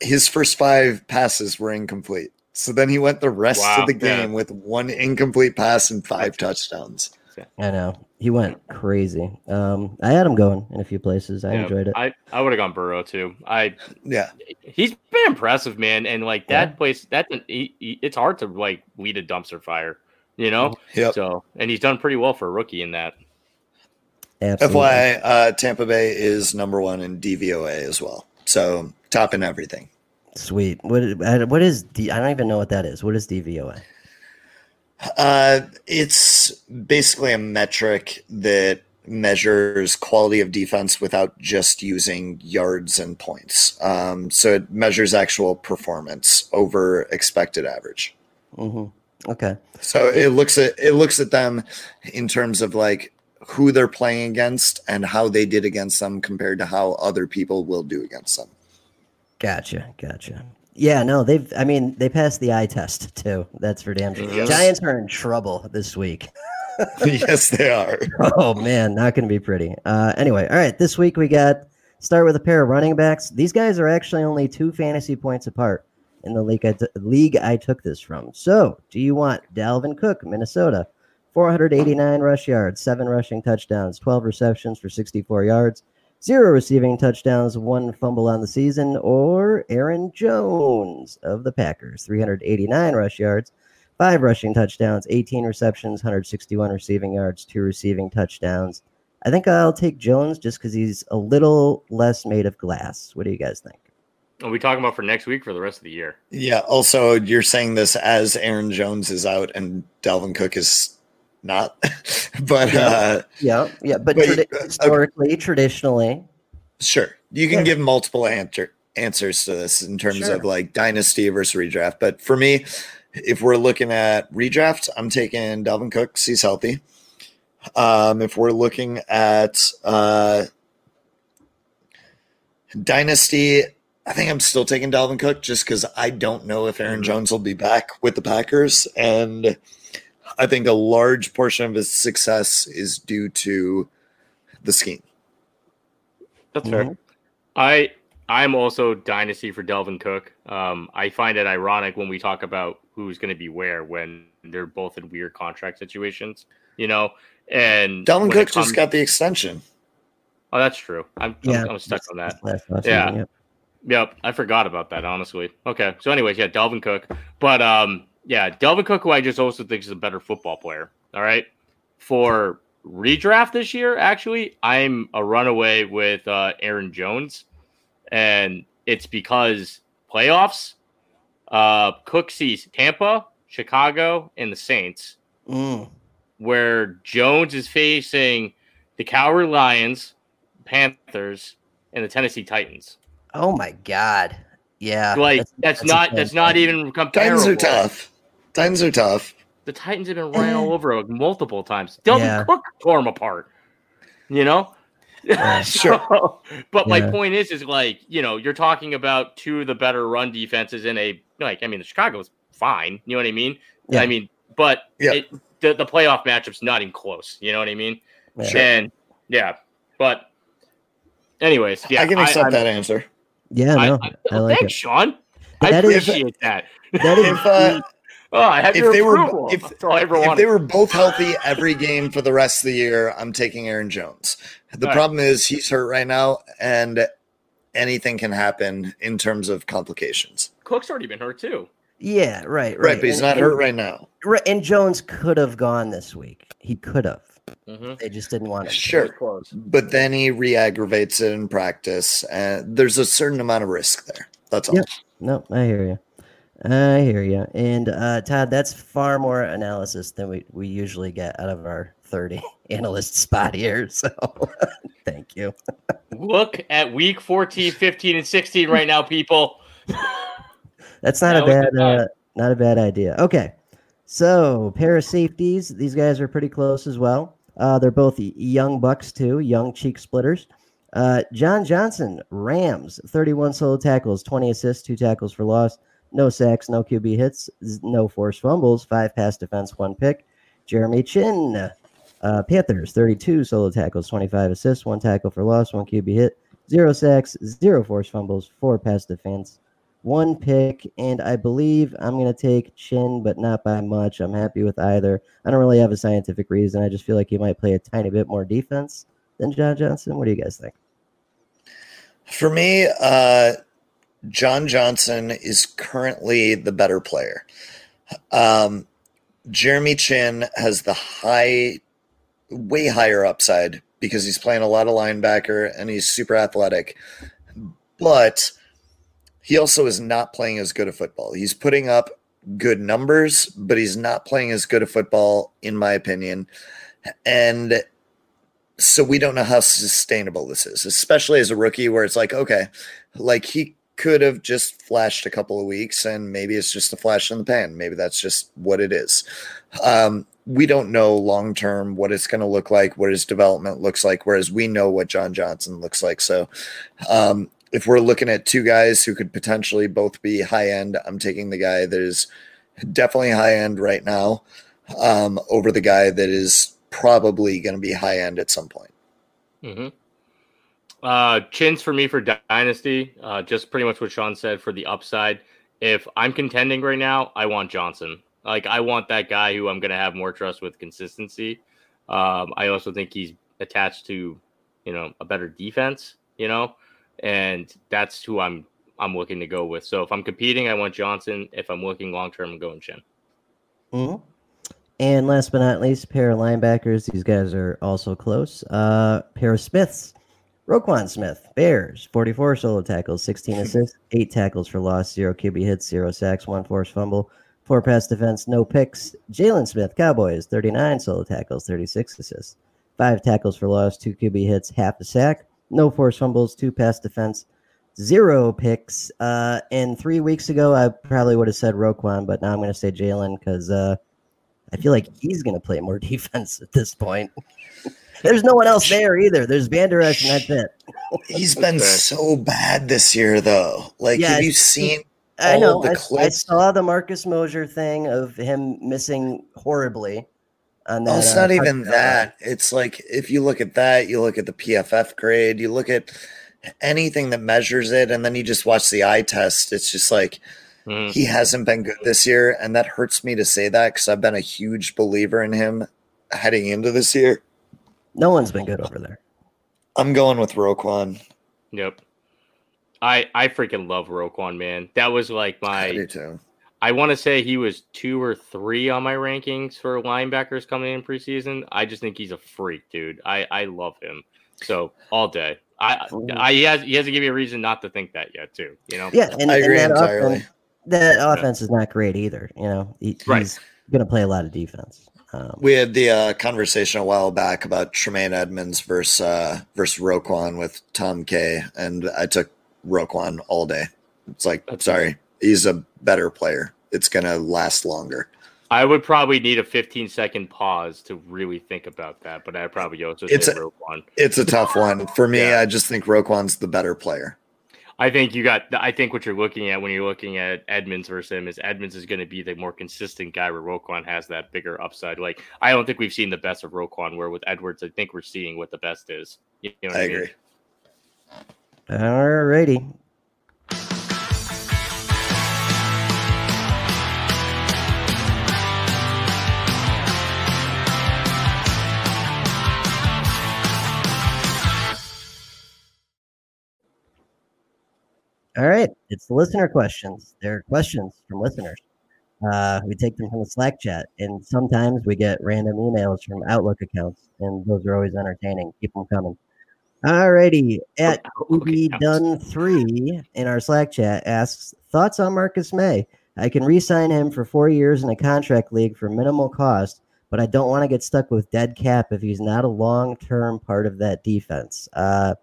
His first five passes were incomplete. So then he went the rest wow, of the game yeah. with one incomplete pass and five touchdowns. I know. He went crazy. Um, I had him going in a few places. I yeah, enjoyed it. I, I would have gone Burrow too. I yeah. He's been impressive, man. And like that yeah. place, that he, he, it's hard to like lead a dumpster fire, you know. Yep. So and he's done pretty well for a rookie in that. Absolutely. F Y I, uh, Tampa Bay is number one in D V O A as well. So topping everything. Sweet. What what is D, I don't even know what that is. What is D V O A? Uh, it's basically a metric that measures quality of defense without just using yards and points. Um, so it measures actual performance over expected average. Mm-hmm. Okay. So it looks at it looks at them in terms of like who they're playing against and how they did against them compared to how other people will do against them. Gotcha. Gotcha. Yeah, no, they've, I mean, they passed the eye test too. That's for damn sure. Yes. Giants are in trouble this week. Yes, they are. Oh, man, not going to be pretty. Uh, anyway, all right, this week we got start with a pair of running backs. These guys are actually only two fantasy points apart in the league I, t- league I took this from. So do you want Dalvin Cook, Minnesota, four hundred eighty-nine rush yards, seven rushing touchdowns, twelve receptions for sixty-four yards, zero receiving touchdowns, one fumble on the season, or Aaron Jones of the Packers, three hundred eighty-nine rush yards, five rushing touchdowns, eighteen receptions, one hundred sixty-one receiving yards, two receiving touchdowns. I think I'll take Jones just because he's a little less made of glass. What do you guys think? Are we talking about for next week, for the rest of the year? Yeah. Also, you're saying this as Aaron Jones is out and Dalvin Cook is not, but yeah, uh, yeah, yeah. But, but tradi- uh, historically, okay. traditionally, sure, you can yeah. give multiple answer- answers to this in terms sure. of like dynasty versus redraft. But for me, if we're looking at redraft, I'm taking Dalvin Cook. He's healthy. Um, if we're looking at uh, dynasty, I think I'm still taking Dalvin Cook just because I don't know if Aaron Jones will be back with the Packers. And I think a large portion of his success is due to the scheme. That's fair. Mm-hmm. I, I'm also dynasty for Dalvin Cook. Um, I find it ironic when we talk about who's going to be where when they're both in weird contract situations, you know? And Dalvin Cook comes- just got the extension. Oh, that's true. I'm, yeah, I'm, I'm stuck on that. That's, that's yeah. Something, yeah. Yep, I forgot about that, honestly. Okay, so anyways, yeah, Dalvin Cook. But, um, yeah, Dalvin Cook, who I just also think is a better football player, all right? For redraft this year, actually, I'm a runaway with uh, Aaron Jones, and it's because playoffs, uh, Cook sees Tampa, Chicago, and the Saints, mm. where Jones is facing the Coward Lions, Panthers, and the Tennessee Titans. Oh my God! Yeah, like that's, that's, that's not that's not even comparable. Titans are tough. Titans are tough. The Titans have been ran all over multiple times. Dalvin yeah. Cook tore them apart. You know, uh, sure. So, but yeah. my point is, is like you know, you're talking about two of the better run defenses in a like. I mean, the Chicago's fine. You know what I mean? Yeah. I mean, but yeah. it, the the playoff matchup's not even close. You know what I mean? Yeah. Sure. And yeah, but anyways, yeah, I can accept I, that answer. Yeah, no, I, I, I like thanks, it. Sean. That I appreciate is, that. That is, if, uh, oh, I have if your they were if, That's all I ever if they were both healthy every game for the rest of the year, I'm taking Aaron Jones. The all problem right. is he's hurt right now, and anything can happen in terms of complications. Cook's already been hurt too. Yeah, right, right. Right, but he's and, not and, hurt right now. Right, and Jones could have gone this week. He could have. Mm-hmm. They just didn't want it. Sure, but then he re-aggravates it in practice. Uh, there's a certain amount of risk there. That's all. Yeah. No, I hear you. I hear you. And uh, Todd, that's far more analysis than we, we usually get out of our thirty analyst spot here. So thank you. Look at week fourteen, fifteen, and sixteen right now, people. That's not that a bad, uh, not a bad idea. Okay. So, pair of safeties. These guys are pretty close as well. Uh, they're both young bucks, too, young cheek splitters. Uh, John Johnson, Rams, thirty-one solo tackles, twenty assists, two tackles for loss, no sacks, no Q B hits, no forced fumbles, five pass defense, one pick. Jeremy Chin, uh, Panthers, thirty-two solo tackles, twenty-five assists, one tackle for loss, one Q B hit, zero sacks, zero forced fumbles, four pass defense. One pick, and I believe I'm going to take Chin, but not by much. I'm happy with either. I don't really have a scientific reason. I just feel like he might play a tiny bit more defense than John Johnson. What do you guys think? For me, uh, John Johnson is currently the better player. Um, Jeremy Chin has the high, way higher upside because he's playing a lot of linebacker and he's super athletic. But he also is not playing as good a football. He's putting up good numbers, but he's not playing as good a football, in my opinion. And so we don't know how sustainable this is, especially as a rookie where it's like, okay, like he could have just flashed a couple of weeks and maybe it's just a flash in the pan. Maybe that's just what it is. Um, we don't know long-term what it's going to look like, what his development looks like, whereas we know what John Johnson looks like. So, um, if we're looking at two guys who could potentially both be high end, I'm taking the guy that is definitely high end right now. um, over the guy that is probably going to be high end at some point. Mm-hmm. Uh, chins for me for Dynasty, uh, just pretty much what Sean said for the upside. If I'm contending right now, I want Johnson. Like, I want that guy who I'm going to have more trust with consistency. Um, I also think he's attached to, you know, a better defense, you know, and that's who I'm, I'm looking to go with. So if I'm competing, I want Johnson. If I'm looking long-term, I'm going Shin. Mm-hmm. And last but not least, pair of linebackers. These guys are also close. Uh, pair of Smiths. Roquan Smith, Bears, forty-four solo tackles, sixteen assists, eight tackles for loss, zero Q B hits, zero sacks, one forced fumble, four pass defense, no picks. Jalen Smith, Cowboys, thirty-nine solo tackles, thirty-six assists, five tackles for loss, two Q B hits, half a sack, no forced fumbles, two pass defense, zero picks. Uh, and three weeks ago, I probably would have said Roquan, but now I'm going to say Jalen because uh, I feel like he's going to play more defense at this point. There's no one else there either. There's Van Der Esch, and that's it. He's been so bad this year, though. Like, yeah, have you seen I all know, of the I, clips? I saw the Marcus Mosier thing of him missing horribly. On that, oh, it's uh, not even that. Line. It's like, if you look at that, you look at the P F F grade, you look at anything that measures it, and then you just watch the eye test. It's just like, mm. he hasn't been good this year, and that hurts me to say that because I've been a huge believer in him heading into this year. No one's been good over there. I'm going with Roquan. Yep. I I freaking love Roquan, man. That was like my... I do too. I want to say he was two or three on my rankings for linebackers coming in preseason. I just think he's a freak, dude. I, I love him. So, all day. I, I he, has, he hasn't given me a reason not to think that yet, too. You know? Yeah, and, I agree and that entirely. Offense, that yeah. offense is not great either. You know, he, he's right. going to play a lot of defense. Um, we had the uh, conversation a while back about Tremaine Edmonds versus uh, versus Roquan with Tom K, and I took Roquan all day. It's like, sorry, he's a better player. It's going to last longer. I would probably need a fifteen-second pause to really think about that, but I probably also it's say a, Roquan. It's a tough one. For me, yeah. I just think Roquan's the better player. I think you got. I think what you're looking at when you're looking at Edmonds versus him is Edmonds is going to be the more consistent guy where Roquan has that bigger upside. Like, I don't think we've seen the best of Roquan. Where with Edwards, I think we're seeing what the best is. You know what I, I agree. Mean? All righty. All right, it's the listener questions. They're questions from listeners. Uh, we take them from the Slack chat, and sometimes we get random emails from Outlook accounts, and those are always entertaining. Keep them coming. All righty, at Kobe Dunn three in our Slack chat asks, thoughts on Marcus May? I can re-sign him for four years in a contract league for minimal cost, but I don't want to get stuck with dead cap if he's not a long-term part of that defense. Uh,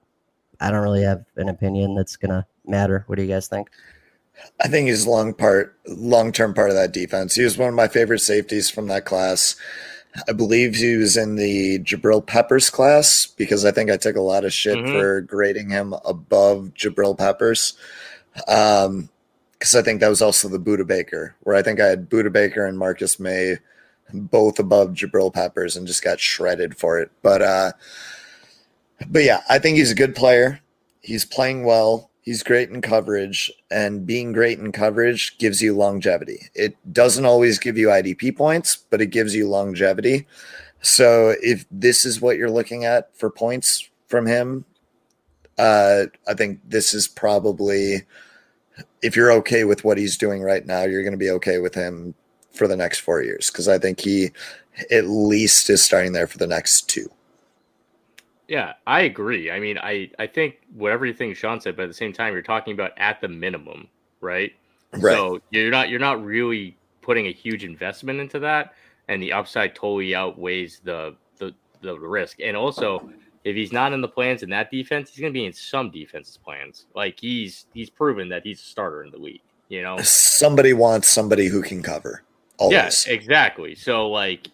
I don't really have an opinion that's going to matter. What do you guys think? I think he's long part, long-term part of that defense. He was one of my favorite safeties from that class. I believe he was in the Jabril Peppers class because I think I took a lot of shit mm-hmm. for grading him above Jabril Peppers. Um, because I think that was also the Buda Baker, where I think I had Buda Baker and Marcus May both above Jabril Peppers and just got shredded for it. But, uh, but yeah, I think he's a good player. He's playing well. He's great in coverage, and being great in coverage gives you longevity. It doesn't always give you I D P points, but it gives you longevity. So if this is what you're looking at for points from him, uh, I think this is probably, if you're okay with what he's doing right now, you're going to be okay with him for the next four years. Cause I think he at least is starting there for the next two. Yeah, I agree. I mean, I, I think what everything Sean said, but at the same time, you're talking about at the minimum, right? Right. So you're not you're not really putting a huge investment into that, and the upside totally outweighs the the, the risk. And also, if he's not in the plans in that defense, he's going to be in some defense's plans. Like, he's he's proven that he's a starter in the league. You know, somebody wants somebody who can cover. Always. Yes, yeah, exactly. So like,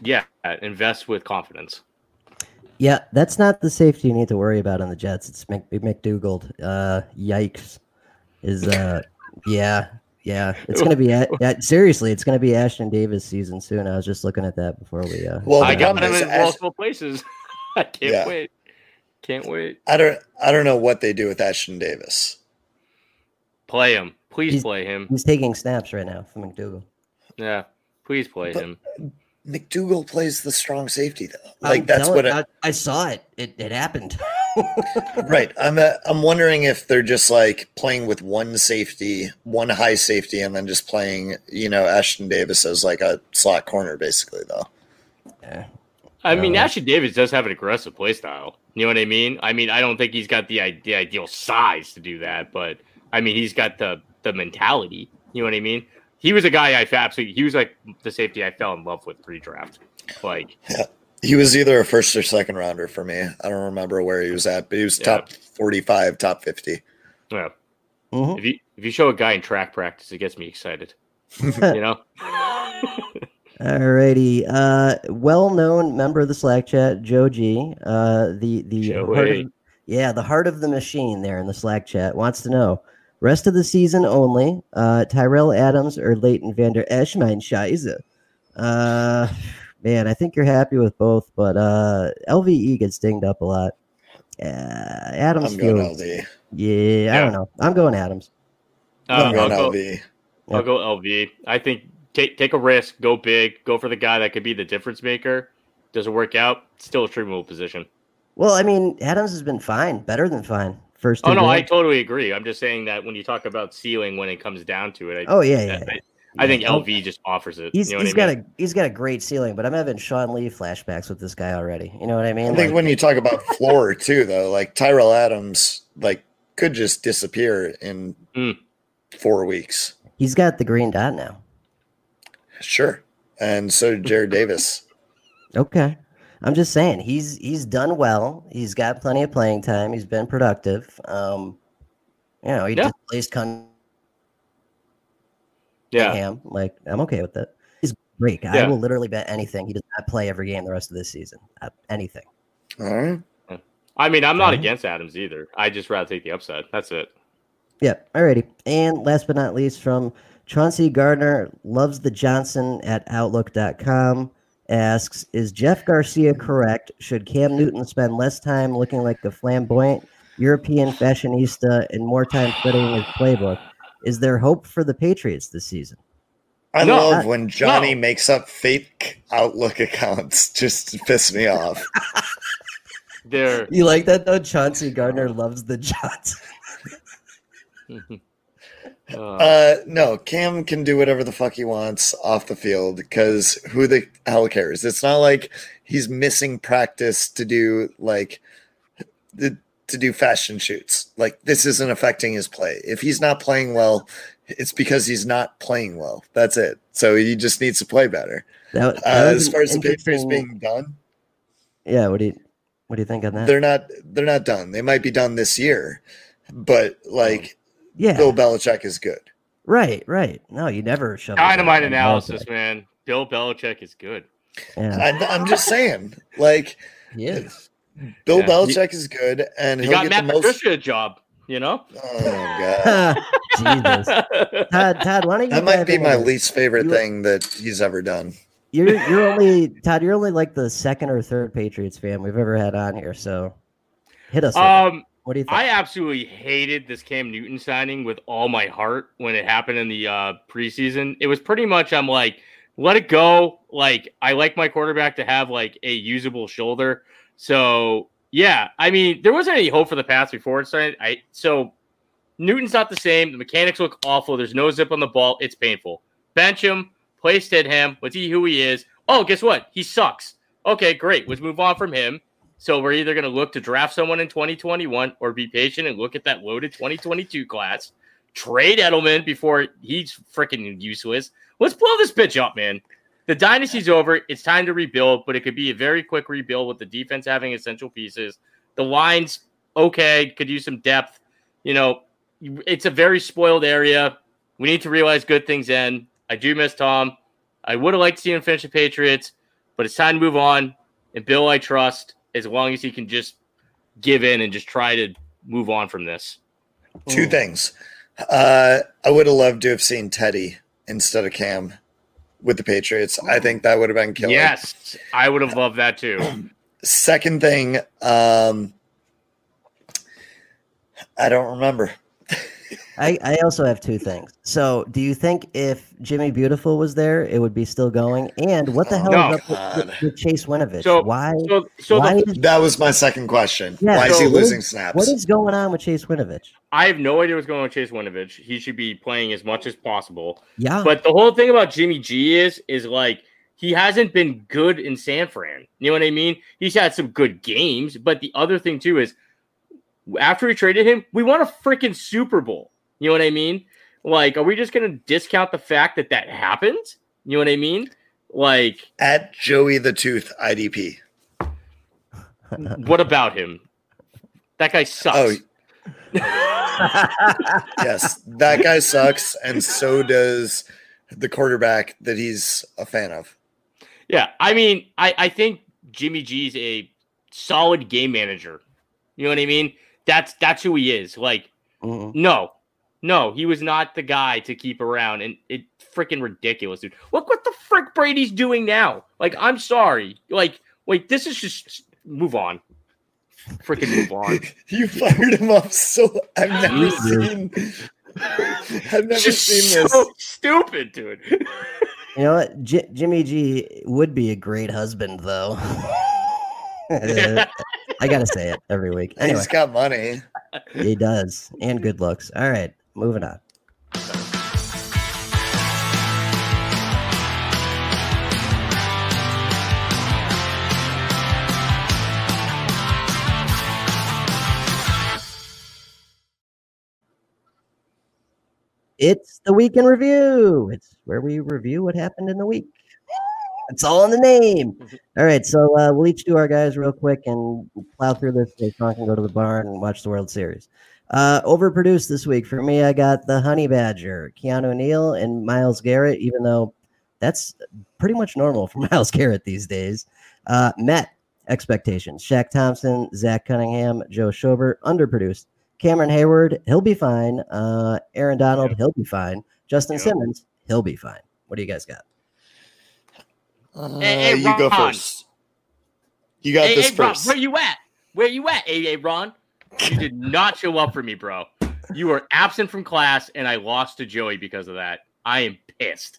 yeah, invest with confidence. Yeah, that's not the safety you need to worry about on the Jets. It's Mc, McDougald. Uh, yikes. Is uh, yeah, Yeah, it's going to be at, at, seriously, it's going to be Ashton Davis season soon. I was just looking at that before we. Uh, well, I got him in multiple places. I can't yeah. wait. Can't wait. I don't. I don't know what they do with Ashton Davis. Play him, please he's, play him. He's taking snaps right now from McDougal. Yeah, please play but him. McDougal plays the strong safety though. Like I'm that's telling, what it, I, I saw it. It it happened. Right. I'm uh, I'm wondering if they're just like playing with one safety, one high safety, and then just playing, you know, Ashton Davis as like a slot corner, basically, though. Yeah. I mean, um, Ashton Davis does have an aggressive play style. You know what I mean? I mean, I don't think he's got the, the ideal size to do that, but I mean, he's got the, the mentality. You know what I mean? He was a guy I absolutely, he was like the safety I fell in love with pre-draft. Like, yeah. He was either a first or second rounder for me. I don't remember where he was at, but he was yeah. top forty-five, top fifty. Yeah. Mm-hmm. If you if you show a guy in track practice, it gets me excited. You know. All righty. Uh, well-known member of the Slack chat, Joe G. Uh, the the heart of, yeah, the heart of the machine there in the Slack chat wants to know rest of the season only. Uh, Tyrell Adams or Leighton Vander Esch, mein Scheiße. Uh. Man, I think you're happy with both, but uh, L V E gets dinged up a lot. Uh, Adams I'm Fields. Going L V. Yeah, yeah, I don't know. I'm going Adams. Uh, I'm going I'll L V. Go, I'll go L V. I think take take a risk, go big, go for the guy that could be the difference maker. Doesn't work out, still a treatable position. Well, I mean, Adams has been fine, better than fine. First. Oh, no, games. I totally agree. I'm just saying that when you talk about ceiling, when it comes down to it. I, oh, yeah, yeah. I, I think L V just offers it. He's, you know he's got mean? a he's got a great ceiling, but I'm having Sean Lee flashbacks with this guy already. You know what I mean? I think like, when you talk about floor too, though, like Tyrell Adams, like could just disappear in mm. four weeks. He's got the green dot now. Sure, and so did Jared Davis. Okay, I'm just saying he's he's done well. He's got plenty of playing time. He's been productive. Um, you know, he yeah. displaced Con. Yeah, him. Like I'm okay with that. He's Greek. Yeah. I will literally bet anything he does not play every game the rest of this season. Uh, anything. All right. I mean, I'm not uh-huh. against Adams either. I just rather take the upside. That's it. Yeah. Alrighty. And last but not least, from Chauncey Gardner, loves the Johnson at outlook dot com, asks, "Is Jeff Garcia correct? Should Cam Newton spend less time looking like a flamboyant European fashionista and more time fitting his playbook? Is there hope for the Patriots this season?" I no, love when Johnny no. makes up fake Outlook accounts just to piss me off. There, you like that though? Chauncey Gardner loves the Johnson. uh, uh, no, Cam can do whatever the fuck he wants off the field because who the hell cares? It's not like he's missing practice to do like the. to do fashion shoots. Like this isn't affecting his play. If he's not playing well, it's because he's not playing well. That's it. So he just needs to play better. That, that uh, as far as the Patriots being done. Yeah. What do you, what do you think on that? They're not, they're not done. They might be done this year, but like yeah. Bill Belichick is good. Right. Right. No, you never shut up. Dynamite analysis, man. Bill Belichick is good. Yeah. I, I'm just saying like, yes. Bill yeah. Belichick is good, and he got Matt Patricia a job. You know. Oh God, Jesus, Todd, Todd, why don't you? That might be my least favorite thing that he's ever done. You're you're only Todd. You're only like the second or third Patriots fan we've ever had on here. So hit us. Um, what do you think? I absolutely hated this Cam Newton signing with all my heart when it happened in the uh, preseason. It was pretty much I'm like, let it go. Like I like my quarterback to have like a usable shoulder. So, yeah, I mean, there wasn't any hope for the pass before it started. I, so, Newton's not the same. The mechanics look awful. There's no zip on the ball. It's painful. Bench him. Play Stidham. Let's see who he is. Oh, guess what? He sucks. Okay, great. Let's move on from him. So, we're either going to look to draft someone in twenty twenty-one or be patient and look at that loaded twenty twenty-two class. Trade Edelman before he's freaking useless. Let's blow this bitch up, man. The dynasty's over. It's time to rebuild, but it could be a very quick rebuild with the defense having essential pieces. The line's okay, could use some depth. You know, it's a very spoiled area. We need to realize good things end. I do miss Tom. I would have liked to see him finish the Patriots, but it's time to move on. And Bill, I trust, as long as he can just give in and just try to move on from this. Two Ooh. things. Uh, I would have loved to have seen Teddy instead of Cam with the Patriots. I think that would have been killer. Yes, I would have loved that too. Second thing, um, I don't remember. I, I also have two things. So, do you think if Jimmy Beautiful was there, it would be still going? And what the hell oh, is up with, with, with Chase Winovich? So, why? So, so why the, is, that was my second question. Yeah, why so is he losing is, snaps? What is going on with Chase Winovich? I have no idea what's going on with Chase Winovich. He should be playing as much as possible. Yeah. But the whole thing about Jimmy G is, is like he hasn't been good in San Fran. You know what I mean? He's had some good games. But the other thing too is, after we traded him, we won a freaking Super Bowl. You know what I mean? Like, are we just going to discount the fact that that happened? You know what I mean? Like, at Joey the Tooth I D P. What about him? That guy sucks. Oh. Yes, that guy sucks, and so does the quarterback that he's a fan of. Yeah, I mean, I, I think Jimmy G's a solid game manager. You know what I mean? That's that's who he is. Like, uh-uh. no. No, he was not the guy to keep around, and it's freaking ridiculous, dude. Look what the frick Brady's doing now. Like, I'm sorry. Like, wait, this is just move on. Freaking move on. You fired him up so I've never seen. I've never just seen this. So stupid, dude. You know what? J- Jimmy G would be a great husband, though. Yeah. I gotta say it every week. Anyway. He's got money. He does, and good looks. All right. Moving on. It's the week in review. It's where we review what happened in the week. It's all in the name. All right, so uh, we'll each do our guys real quick and plow through this so Sean can go to the barn and watch the World Series. Uh, overproduced this week. For me, I got the Honey Badger, Keanu Neal, and Myles Garrett, even though that's pretty much normal for Myles Garrett these days. Uh, met expectations. Shaq Thompson, Zach Cunningham, Joe Schobert, underproduced. Cameron Hayward, he'll be fine. Uh, Aaron Donald, yeah. he'll be fine. Justin yeah. Simmons, he'll be fine. What do you guys got? Uh, hey, hey, you go first. You got hey, this hey, first. Ron, where you at? Where you at, A A Ron? You did not show up for me, bro. You were absent from class, and I lost to Joey because of that. I am pissed.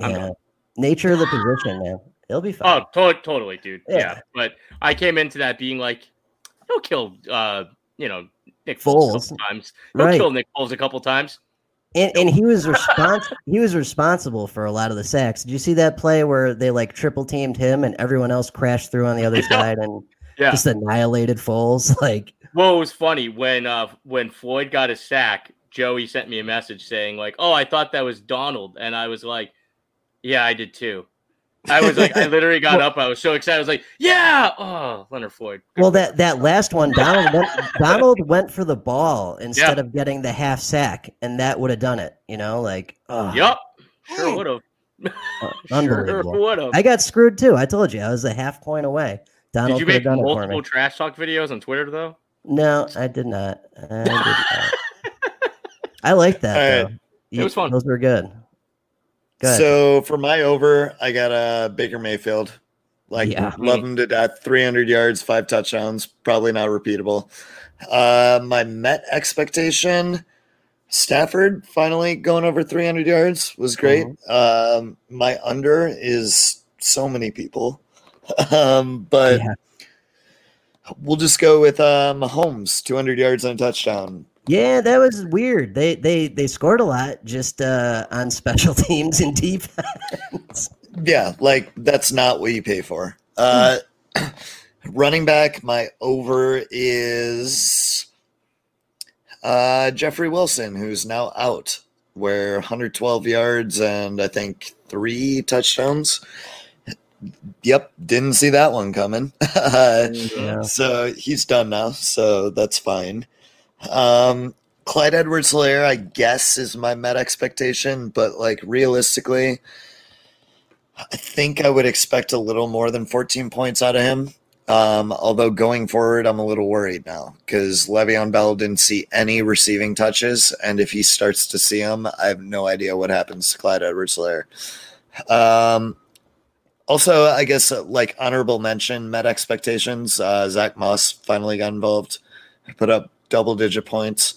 I'm yeah. Nature of the position, man. It'll be fine. Oh, to- totally, dude. Yeah. yeah. But I came into that being like, he'll kill, uh, you know, Nick Foles sometimes. He'll right. kill Nick Foles a couple times. And, and he was respons- he was responsible for a lot of the sacks. Did you see that play where they like triple teamed him and everyone else crashed through on the other yeah. side and yeah. just annihilated Foles? Like, well, it was funny when uh, when Floyd got his sack. Joey sent me a message saying like, "Oh, I thought that was Donald," and I was like, "Yeah, I did too." I was like, I literally got well, up. I was so excited. I was like, yeah. Oh, Leonard Floyd. Good well, that, that last one, Donald went, Donald went for the ball instead yep. of getting the half sack, and that would have done it. You know, like, oh. Yep. Sure would have. Oh, unbelievable. Sure would have. I got screwed, too. I told you. I was a half point away. Donald did you make done multiple trash talk videos on Twitter, though? No, I did not. I, did not. I like that, right. though. It you, was fun. Those were good. So for my over, I got a uh, Baker Mayfield. Like, yeah. love him to death. three hundred yards, five touchdowns. Probably not repeatable. Uh, my met expectation, Stafford finally going over three hundred yards was great. Uh-huh. Um, my under is so many people. um, but yeah. we'll just go with uh, Mahomes, two hundred yards and a touchdown. Yeah, that was weird. They they they scored a lot just uh, on special teams and defense. Yeah, like that's not what you pay for. Uh, running back, my over is uh, Jeffrey Wilson, who's now out, where one hundred twelve yards and I think three touchdowns. Yep, didn't see that one coming. yeah. So he's done now, so that's fine. Um, Clyde Edwards-Helaire, I guess, is my met expectation, but like realistically, I think I would expect a little more than fourteen points out of him. Um, although going forward, I'm a little worried now because Le'Veon Bell didn't see any receiving touches, and if he starts to see them, I have no idea what happens to Clyde Edwards-Helaire. Um, also, I guess uh, like honorable mention, met expectations. Uh, Zach Moss finally got involved, put up double-digit points.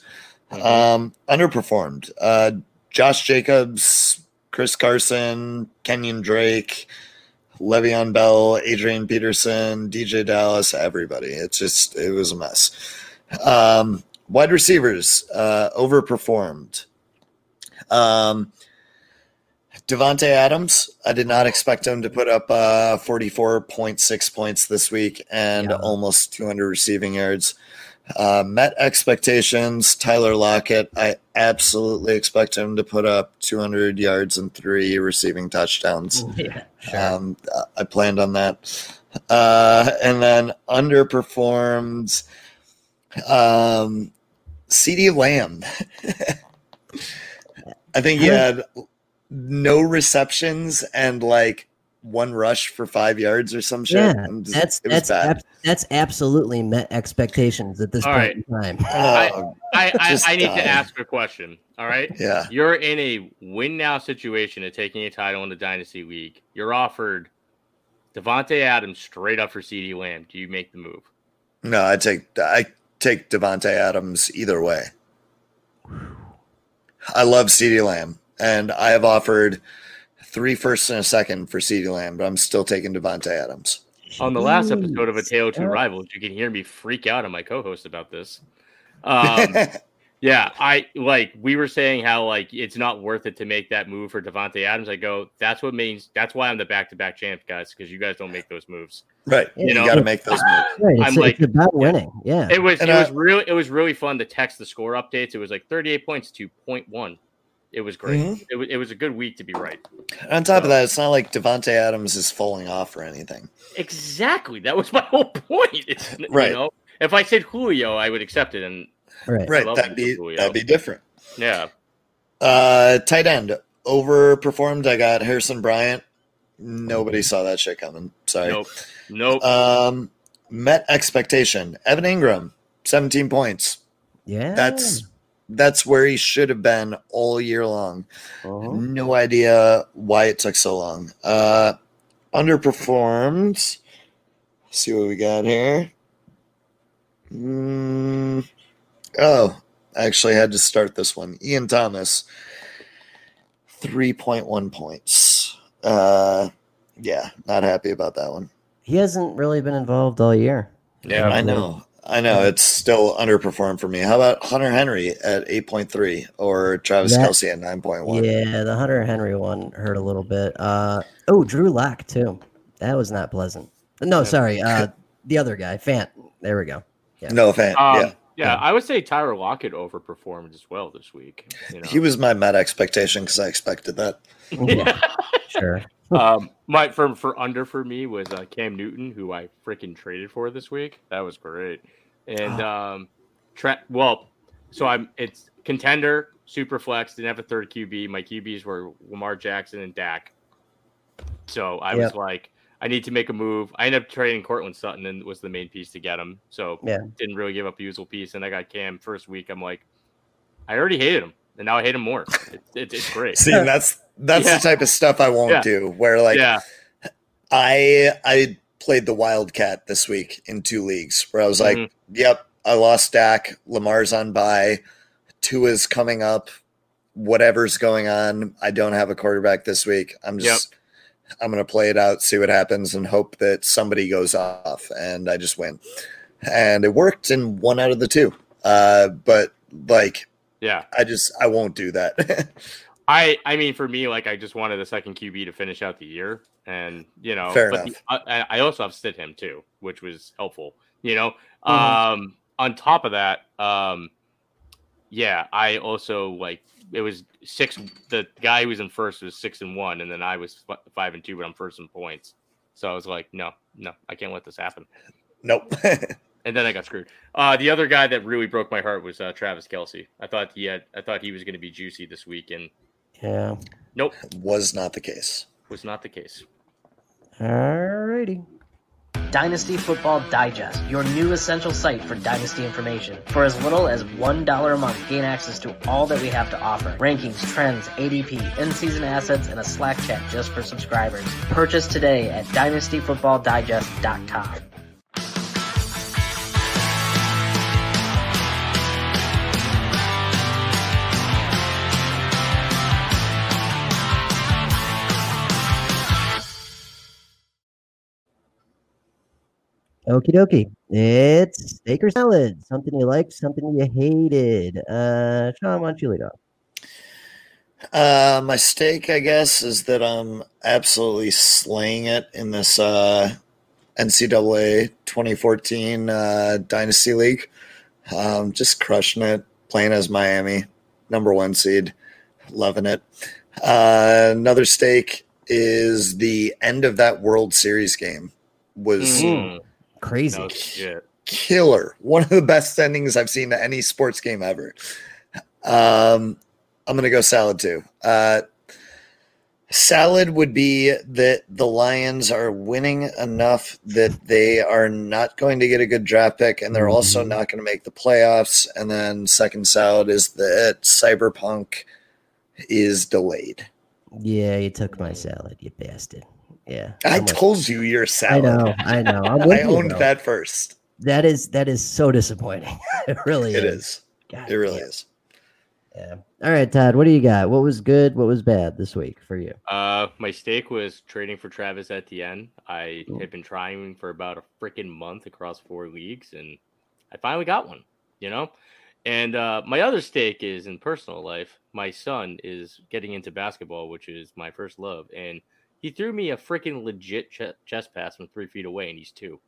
Mm-hmm. Um, underperformed. Uh, Josh Jacobs, Chris Carson, Kenyon Drake, Le'Veon Bell, Adrian Peterson, D J Dallas, everybody. It's just, it was a mess. Um, wide receivers, uh, overperformed. Um, Devontae Adams, I did not expect him to put up uh, forty-four point six points this week and yeah. almost two hundred receiving yards. Uh, met expectations. Tyler Lockett, I absolutely expect him to put up two hundred yards and three receiving touchdowns. Yeah, sure. um, I planned on that. Uh, and then underperformed um, CeeDee Lamb. I think he had no receptions and like one rush for five yards or some shit. Yeah, just, that's that's ab- that's absolutely met expectations at this all point right. in time. Uh, I, I, I, I need to ask a question. All right. Yeah. You're in a win now situation of taking a title in the Dynasty League. You're offered Devontae Adams straight up for CeeDee Lamb. Do you make the move? No, I take I take Devontae Adams either way. I love CeeDee Lamb, and I have offered three firsts and a second for CeeDee Lamb, but I'm still taking Devontae Adams. On the last episode of A Tale of Two Rivals, you can hear me freak out on my co-host about this. Um, yeah, I like we were saying how like it's not worth it to make that move for Devontae Adams. I go, that's what means. That's why I'm the back-to-back champ, guys, because you guys don't make those moves, right? You, yeah, you got to make those moves. Right. I'm it's, like it's about winning. Yeah, it was. And, it uh, was really. It was really fun to text the score updates. It was like thirty-eight points to point one. It was great. Mm-hmm. It, w- it was a good week to be right. And on top so, of that, it's not like Devontae Adams is falling off or anything. Exactly. That was my whole point. It's, right. You know, if I said Julio, I would accept it. And right. right. That'd be Julio. That'd be different. Yeah. Uh, tight end overperformed. I got Harrison Bryant. Nobody saw that shit coming. Sorry. Nope. Nope. Um, met expectation. Evan Ingram, seventeen points. Yeah. That's. That's where he should have been all year long. Uh-huh. No idea why it took so long. Uh, underperformed. Let's see what we got here. Mm. Oh, I actually had to start this one. Ian Thomas, three point one points. Uh, yeah, not happy about that one. He hasn't really been involved all year. Yeah, I know. I know it's still underperformed for me. How about Hunter Henry at eight point three or Travis that, Kelce at nine point one? Yeah, the Hunter Henry one hurt a little bit. Uh, oh, Drew Lock too. That was not pleasant. No, sorry. Uh, the other guy, Fant. There we go. Yeah. No, Fant. Um, yeah. yeah, I would say Tyler Lockett overperformed as well this week. You know? He was my mad expectation because I expected that. Yeah, sure. um, my for, for under for me was uh, Cam Newton, who I freaking traded for this week. That was great. And um, tra- well, so I'm it's contender, super flex, didn't have a third Q B. My Q Bs were Lamar Jackson and Dak. So I yep. was like, I need to make a move. I ended up trading Cortland Sutton and was the main piece to get him. So yeah. didn't really give up a useful piece. And I got Cam first week. I'm like, I already hated him, and now I hate him more. It, it, it's great. See, that's that's yeah. the type of stuff I won't yeah. do. Where like, yeah. I I. played the Wildcat this week in two leagues where I was like, mm-hmm. yep, I lost Dak. Lamar's on bye. Tua's coming up. Whatever's going on. I don't have a quarterback this week. I'm just, yep. I'm going to play it out, see what happens, and hope that somebody goes off and I just win. And it worked in one out of the two. Uh, but like, yeah, I just, I won't do that. I, I mean, for me, like I just wanted a second Q B to finish out the year. And, you know, Fair but the, I, I also have sit him too, which was helpful, you know, mm-hmm. um, on top of that. Um, yeah, I also like, it was six. The guy who was in first was six and one. And then I was five and two, but I'm first in points. So I was like, no, no, I can't let this happen. Nope. And then I got screwed. Uh, the other guy that really broke my heart was uh, Travis Kelce. I thought he had, I thought he was going to be juicy this week. And yeah, nope. Was not the case. Was not the case. All righty. Dynasty Football Digest, your new essential site for Dynasty information. For as little as one dollar a month, gain access to all that we have to offer. Rankings, trends, A D P, in-season assets, and a Slack chat just for subscribers. Purchase today at dynasty football digest dot com. Okie dokie. It's steak or salad. Something you liked, something you hated. Uh, Sean, why don't you lead off? Uh, my steak, I guess, is that I'm absolutely slaying it in this uh, N C double A twenty fourteen uh, Dynasty League. Um, just crushing it, playing as Miami, number one seed. Loving it. Uh, another steak is the end of that World Series game. Was... Mm-hmm. Crazy. No, killer. One of the best endings I've seen to any sports game ever. Um, I'm going to go salad too. Uh, salad would be that the Lions are winning enough that they are not going to get a good draft pick, and they're also not going to make the playoffs. And then second salad is that Cyberpunk is delayed. Yeah, you took my salad, you bastard. Yeah, I I'm told with, you your salad. I know, I know. I'm I owned you, that first. That is that is so disappointing. It really it is. is. It really is. Yeah. All right, Todd. What do you got? What was good? What was bad this week for you? Uh, my stake was trading for Travis Etienne. I Ooh. had been trying for about a freaking month across four leagues, and I finally got one. You know, and uh, my other stake is in personal life. My son is getting into basketball, which is my first love, and he threw me a freaking legit ch- chest pass from three feet away, and he's two.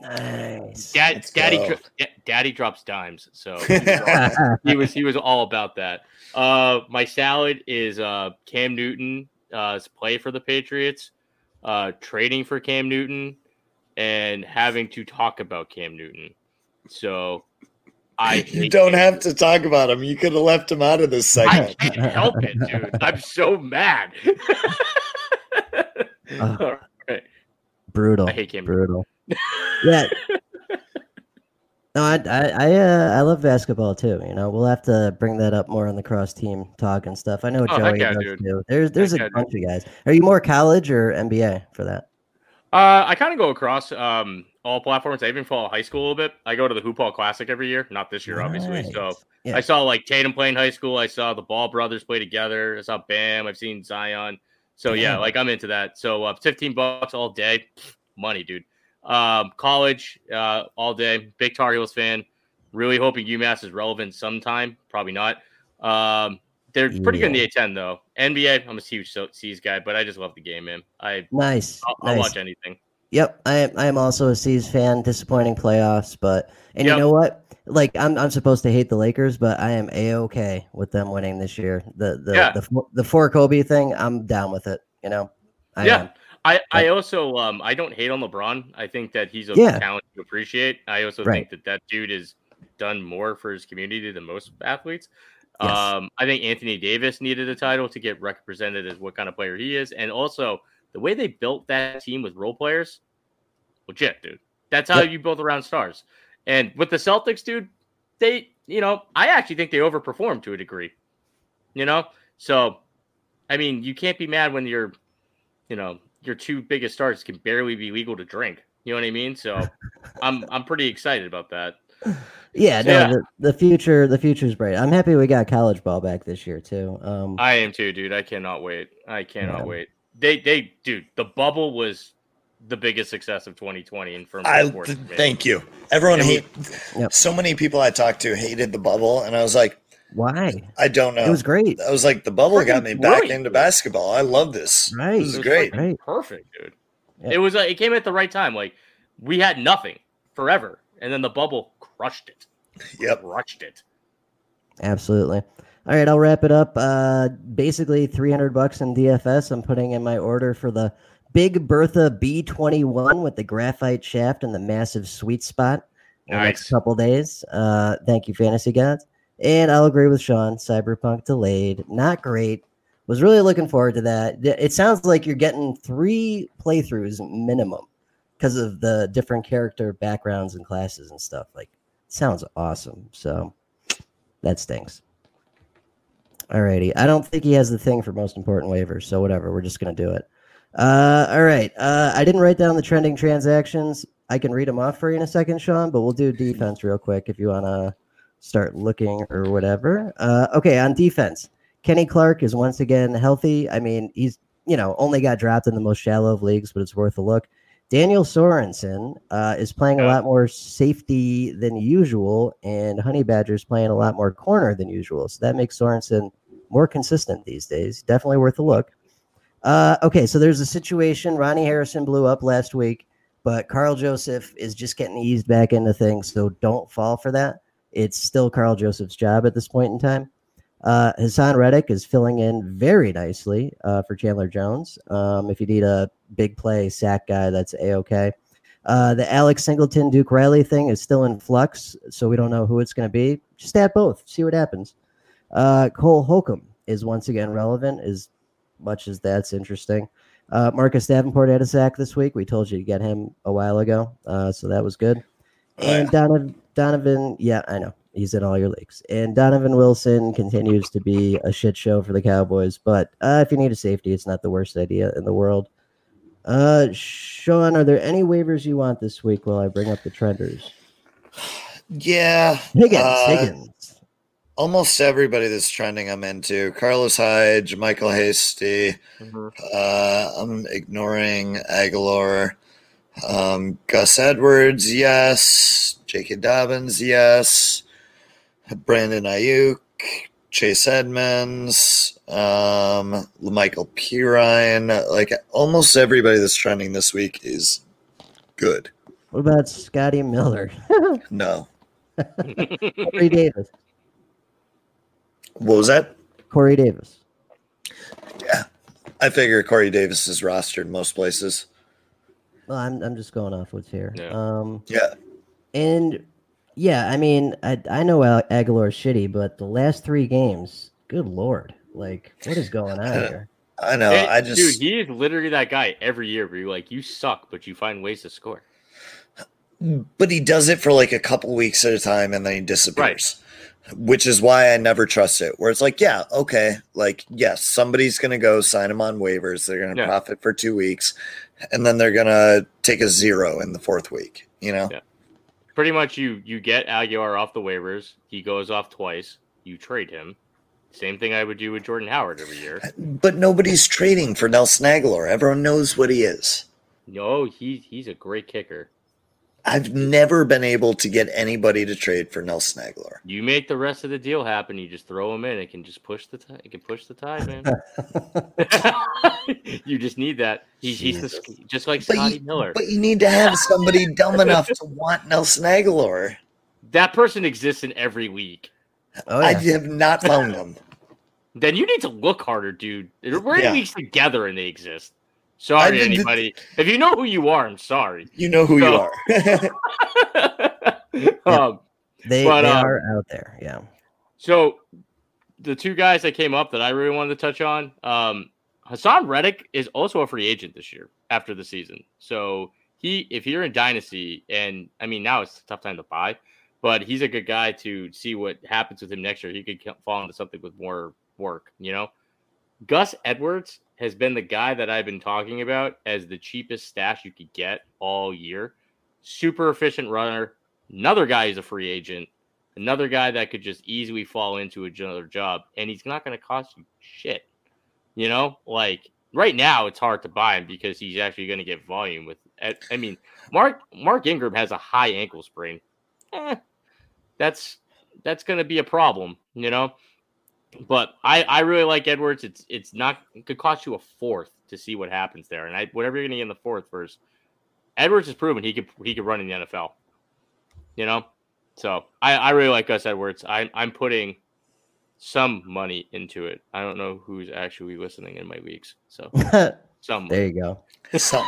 Nice. Dad, daddy, dro- daddy drops dimes, so he was, all, he was he was all about that. Uh, my salad is uh, Cam Newton's uh, play for the Patriots, uh, trading for Cam Newton, and having to talk about Cam Newton. So I you don't have Newton. to talk about him. You could have left him out of this segment. I can't help it, dude. I'm so mad. Uh, All right. Brutal. I hate Cam Brutal. Yeah. No, I I I, uh, I love basketball too. You know, we'll have to bring that up more on the cross team talk and stuff. I know oh, Joey guy, does dude. too. There's there's that a guy, bunch dude. of guys. Are you more college or N B A for that? Uh, I kind of go across um all platforms. I even follow high school a little bit. I go to the Hoopball Classic every year. Not this year, nice. obviously. So yeah. I saw like Tatum play in high school. I saw the Ball brothers play together. I saw Bam. I've seen Zion. So yeah, like I'm into that. So uh, fifteen bucks all day, money, dude. Um, college uh, all day. Big Tar Heels fan. Really hoping UMass is relevant sometime. Probably not. Um, they're pretty yeah. good in the A ten though. N B A, I'm a huge C's guy, but I just love the game, man. I nice. I'll, I'll nice. watch anything. Yep, I am. I am also a C's fan. Disappointing playoffs, but and yep. you know what? Like I'm, I'm supposed to hate the Lakers, but I am A-okay with them winning this year. The the yeah. the the four Kobe thing, I'm down with it. You know, I yeah. Am. I I also um I don't hate on LeBron. I think that he's a yeah. talent to appreciate. I also right. think that that dude has done more for his community than most athletes. Yes. Um, I think Anthony Davis needed a title to get represented as what kind of player he is, and also the way they built that team with role players, legit, dude. That's how yep. you build around stars. And with the Celtics, dude, they, you know, I actually think they overperformed to a degree, you know? So, I mean, you can't be mad when your, you know, your two biggest stars can barely be legal to drink. You know what I mean? So I'm, I'm pretty excited about that. Yeah, so, no, yeah. The, the future, the future's bright. I'm happy we got college ball back this year too. Um, I am too, dude. I cannot wait. I cannot yeah. wait. They, they, dude, the bubble was the biggest success of twenty twenty in firm support. Th- thank you. Everyone yeah, hate yep. so many people I talked to hated the bubble, and I was like, why? I don't know. It was great. I was like, the bubble got me back great. into basketball. I love this. Right. This is it great. Like, perfect, dude. Yeah. It was like, it came at the right time. Like we had nothing forever, and then the bubble crushed it. Yep. Crushed it. Absolutely. All right, I'll wrap it up. Uh, basically three hundred bucks in D F S. I'm putting in my order for the Big Bertha B twenty-one with the graphite shaft and the massive sweet spot in nice. the next couple days. Uh, thank you, Fantasy Gods. And I'll agree with Sean. Cyberpunk delayed. Not great. Was really looking forward to that. It sounds like you're getting three playthroughs minimum because of the different character backgrounds and classes and stuff. Like, it sounds awesome. So that stinks. Alrighty. I don't think he has the thing for most important waivers, so whatever. We're just going to do it. Uh, all right. Uh, I didn't write down the trending transactions. I can read them off for you in a second, Sean, but we'll do defense real quick if you want to start looking or whatever. Uh, okay, on defense, Kenny Clark is once again healthy. I mean, he's, you know, only got dropped in the most shallow of leagues, but it's worth a look. Daniel Sorensen uh, is playing a lot more safety than usual, and Honey Badger's playing a lot more corner than usual. So that makes Sorensen more consistent these days. Definitely worth a look. Uh, okay, so there's a situation. Ronnie Harrison blew up last week, but Carl Joseph is just getting eased back into things, so don't fall for that. It's still Carl Joseph's job at this point in time. Uh, Hassan Reddick is filling in very nicely uh, for Chandler Jones. Um, if you need a big play sack guy, that's A-okay. Uh, the Alex Singleton, Duke Riley thing is still in flux, so we don't know who it's going to be. Just at both, see what happens. Uh, Cole Holcomb is once again relevant, is much as that's interesting. Uh, Marcus Davenport had a sack this week. We told you to get him a while ago, uh, so that was good. And Donovan, Donovan, yeah, I know. He's in all your leagues. And Donovan Wilson continues to be a shit show for the Cowboys, but uh, if you need a safety, it's not the worst idea in the world. Uh, Sean, are there any waivers you want this week while I bring up the trenders? Yeah. Higgins, uh, Higgins. Almost everybody that's trending I'm into. Carlos Hyde, Michael Hasty. Mm-hmm. Uh, I'm ignoring Aguilar. Um, Gus Edwards, yes. J K. Dobbins, yes. Brandon Ayuk. Chase Edmonds. Um, Michael Pirine. Like, almost everybody that's trending this week is good. What about Scotty Miller? No. Corey Davis. What was that? Corey Davis. Yeah. I figure Corey Davis is rostered most places. Well, I'm I'm just going off what's here. Yeah. Um, yeah. And, yeah, I mean, I I know Aguilar's shitty, but the last three games, good Lord. Like, what is going on here? I know. It, I just Dude, he is literally that guy every year where you're like, you suck, but you find ways to score. But he does it for, like, a couple weeks at a time, and then he disappears. Right. Which is why I never trust it, where it's like, yeah, okay. Like, yes, somebody's going to go sign him on waivers. They're going to yeah. profit for two weeks. And then they're going to take a zero in the fourth week, you know? Yeah. Pretty much you you get Aguilar off the waivers. He goes off twice. You trade him. Same thing I would do with Jordan Howard every year. But nobody's trading for Nelson Aguilar. Everyone knows what he is. No, he, he's a great kicker. I've never been able to get anybody to trade for Nelson Aguilar. You make the rest of the deal happen. You just throw him in. It can just push the tie. It can push the tie, man. You just need that. He's, he's the, just like Scotty Miller. But you need to have somebody dumb enough to want Nelson Aguilar. That person exists in every league. Oh, yeah. I have not found them. Then you need to look harder, dude. We're in yeah. leagues together and they exist. Sorry, anybody. If you know who you are, I'm sorry. You know who so. you are. um, they but, they um, are out there, yeah. So the two guys that came up that I really wanted to touch on, um, Hassan Reddick is also a free agent this year after the season. So he, if you're in Dynasty, and I mean now it's a tough time to buy, but he's a good guy to see what happens with him next year. He could fall into something with more work, you know? Gus Edwards has been the guy that I've been talking about as the cheapest stash you could get all year. Super efficient runner. Another guy is a free agent. Another guy that could just easily fall into another job. And he's not going to cost you shit. You know, like right now it's hard to buy him because he's actually going to get volume with, I mean, Mark, Mark Ingram has a high ankle sprain. Eh, that's, that's going to be a problem, you know? But I, I really like Edwards. It's it's not it could cost you a fourth to see what happens there. And I whatever you're gonna get in the fourth verse, Edwards has proven he could he could run in the N F L. You know? So I, I really like Gus Edwards. I'm I'm putting some money into it. I don't know who's actually listening in my weeks. So some there you go. Some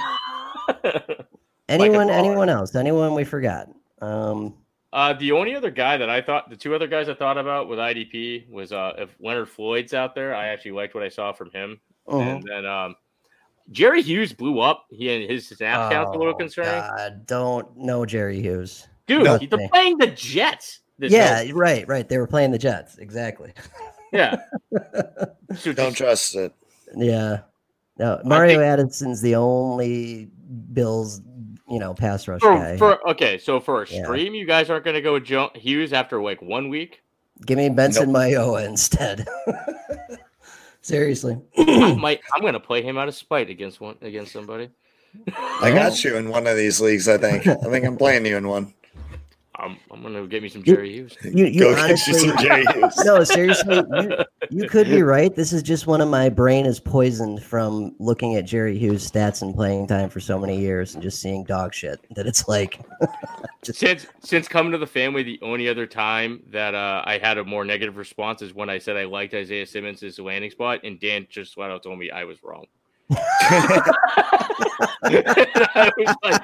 anyone like anyone else, anyone we forgot. Um Uh, the only other guy that I thought, the two other guys I thought about with I D P was uh, if Leonard Floyd's out there, I actually liked what I saw from him. Uh-huh. And then um, Jerry Hughes blew up. He had his snap count's oh, a little concerning. I don't know Jerry Hughes. Dude, no, they're me. playing the Jets. Yeah, night. right, right. They were playing the Jets. Exactly. Yeah. Don't trust it. Yeah. No, Mario think, Addison's the only Bills, you know, pass rush for, guy. For, okay, so for a stream, yeah. you guys aren't going to go with Joe Hughes after like one week? Give me Benson nope. Mayoa instead. Seriously. I might, I'm going to play him out of spite against one against somebody. I got you in one of these leagues, I think. I think I'm playing you in one. I'm, I'm going to get me some Jerry Hughes. You, you Go honestly, get you some Jerry Hughes. No, seriously, you, you could be right. This is just one of my brain is poisoned from looking at Jerry Hughes' stats and playing time for so many years and just seeing dog shit that it's like. just, since since coming to the family, the only other time that uh, I had a more negative response is when I said I liked Isaiah Simmons' landing spot, and Dan just flat out told me I was wrong. I was like,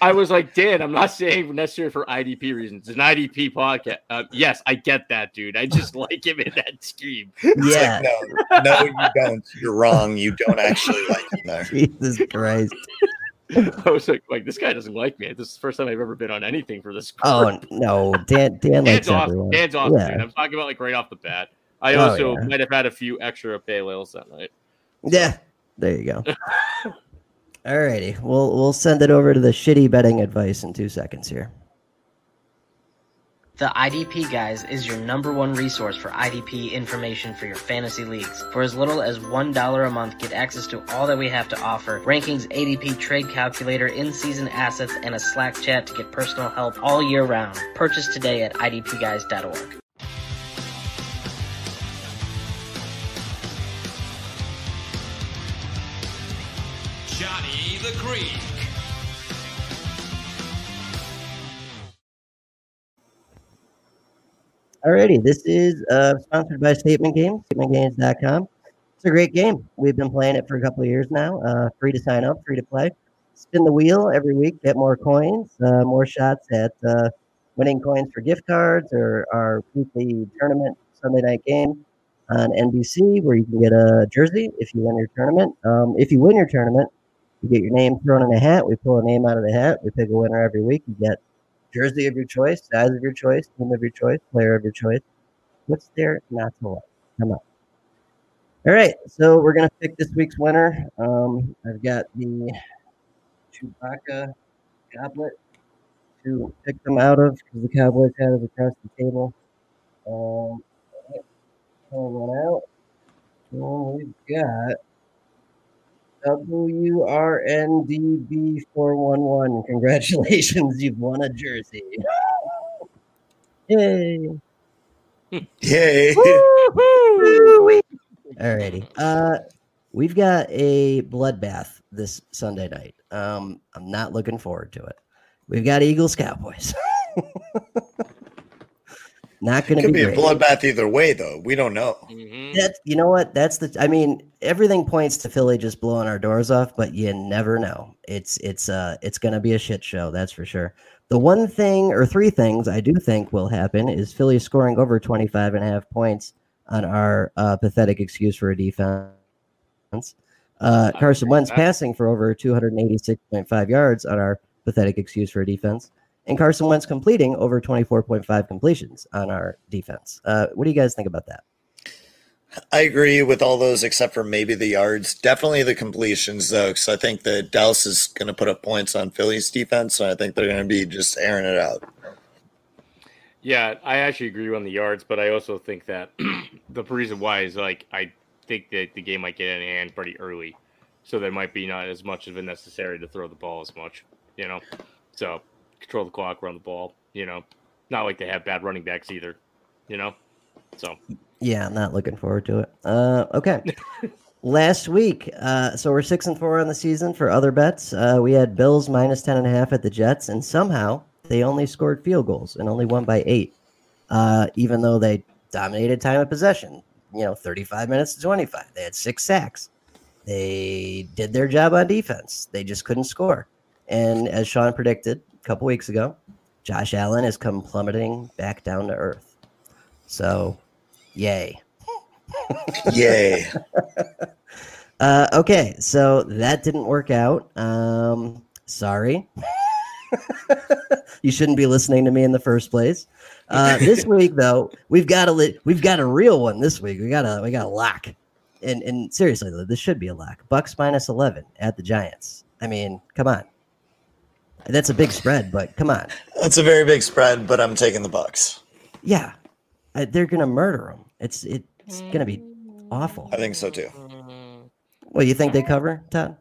I was like, Dan, I'm not saying necessary for I D P reasons. It's an I D P podcast. Uh, yes, I get that, dude. I just like him in that scheme. Yeah. Like, no, no, you don't. You're wrong. You don't actually like him there. Jesus Christ. I was like, like, this guy doesn't like me. This is the first time I've ever been on anything for this. Group. Oh, no. Dan, Dan likes off, everyone. Dan's off, yeah. dude. I'm talking about like right off the bat. I oh, also yeah. might have had a few extra paylails that night. Yeah. There you go. All righty. We'll, we'll send it over to the shitty betting advice in two seconds here. The I D P Guys is your number one resource for I D P information for your fantasy leagues. For as little as one dollar a month, get access to all that we have to offer. Rankings, A D P trade calculator, in-season assets, and a Slack chat to get personal help all year round. Purchase today at I D P guys dot org. Johnny the Greek. Alrighty, this is uh, sponsored by Statement Games, statement games dot com. It's a great game. We've been playing it for a couple of years now. Uh, free to sign up, free to play. Spin the wheel every week, get more coins, uh, more shots at uh, winning coins for gift cards or our weekly tournament Sunday night game on N B C, where you can get a jersey if you win your tournament. Um, if you win your tournament, you get your name thrown in a hat. We pull a name out of the hat. We pick a winner every week. You get jersey of your choice, size of your choice, team of your choice, player of your choice. What's there not to like? Come on. All right, so we're going to pick this week's winner. Um, I've got the Chewbacca goblet to pick them out of because the Cowboys had it across the table. Um, one out. So we've got W R N D B four one one. Congratulations, you've won a jersey. Yay. Yay. Alrighty. Uh, we've got a bloodbath this Sunday night. Um, I'm not looking forward to it. We've got Eagles Cowboys. Not going to be, be a bloodbath either way, though. We don't know. Mm-hmm. That's, you know what? That's the. I mean, everything points to Philly just blowing our doors off, but you never know. It's it's uh it's going to be a shit show, that's for sure. The one thing or three things I do think will happen is Philly scoring over twenty-five and a half points on our uh, pathetic excuse for a defense. Uh, Carson Wentz passing for over two hundred eighty-six point five yards on our pathetic excuse for a defense. And Carson Wentz completing over twenty-four point five completions on our defense. Uh, what do you guys think about that? I agree with all those except for maybe the yards. Definitely the completions, though, because I think that Dallas is going to put up points on Philly's defense, and I think they're going to be just airing it out. Yeah, I actually agree on the yards, but I also think that the reason why is, like, I think that the game might get in hand pretty early, so there might be not as much of a necessary to throw the ball as much, you know? So control the clock, run the ball, you know, not like they have bad running backs either, you know, so. Yeah, I'm not looking forward to it. Uh, okay. Last week, uh, so we're six and four on the season for other bets. Uh, we had Bills minus ten and a half at the Jets, and somehow they only scored field goals and only won by eight, uh, even though they dominated time of possession, you know, thirty-five minutes to twenty-five. They had six sacks. They did their job on defense. They just couldn't score. And as Sean predicted, couple weeks ago, Josh Allen has come plummeting back down to earth. So, yay. Yay. Uh, okay, so that didn't work out. Um, sorry. You shouldn't be listening to me in the first place. Uh, this week, though, we've got a li- we've got a real one this week. We got a we got a lock, and and seriously, this should be a lock. Bucks minus eleven at the Giants. I mean, come on, that's a big spread, but come on, that's a very big spread. But I'm taking the Bucks. Yeah, I, they're gonna murder them. It's it's gonna be awful. I think so too. Well, you think they cover, Todd?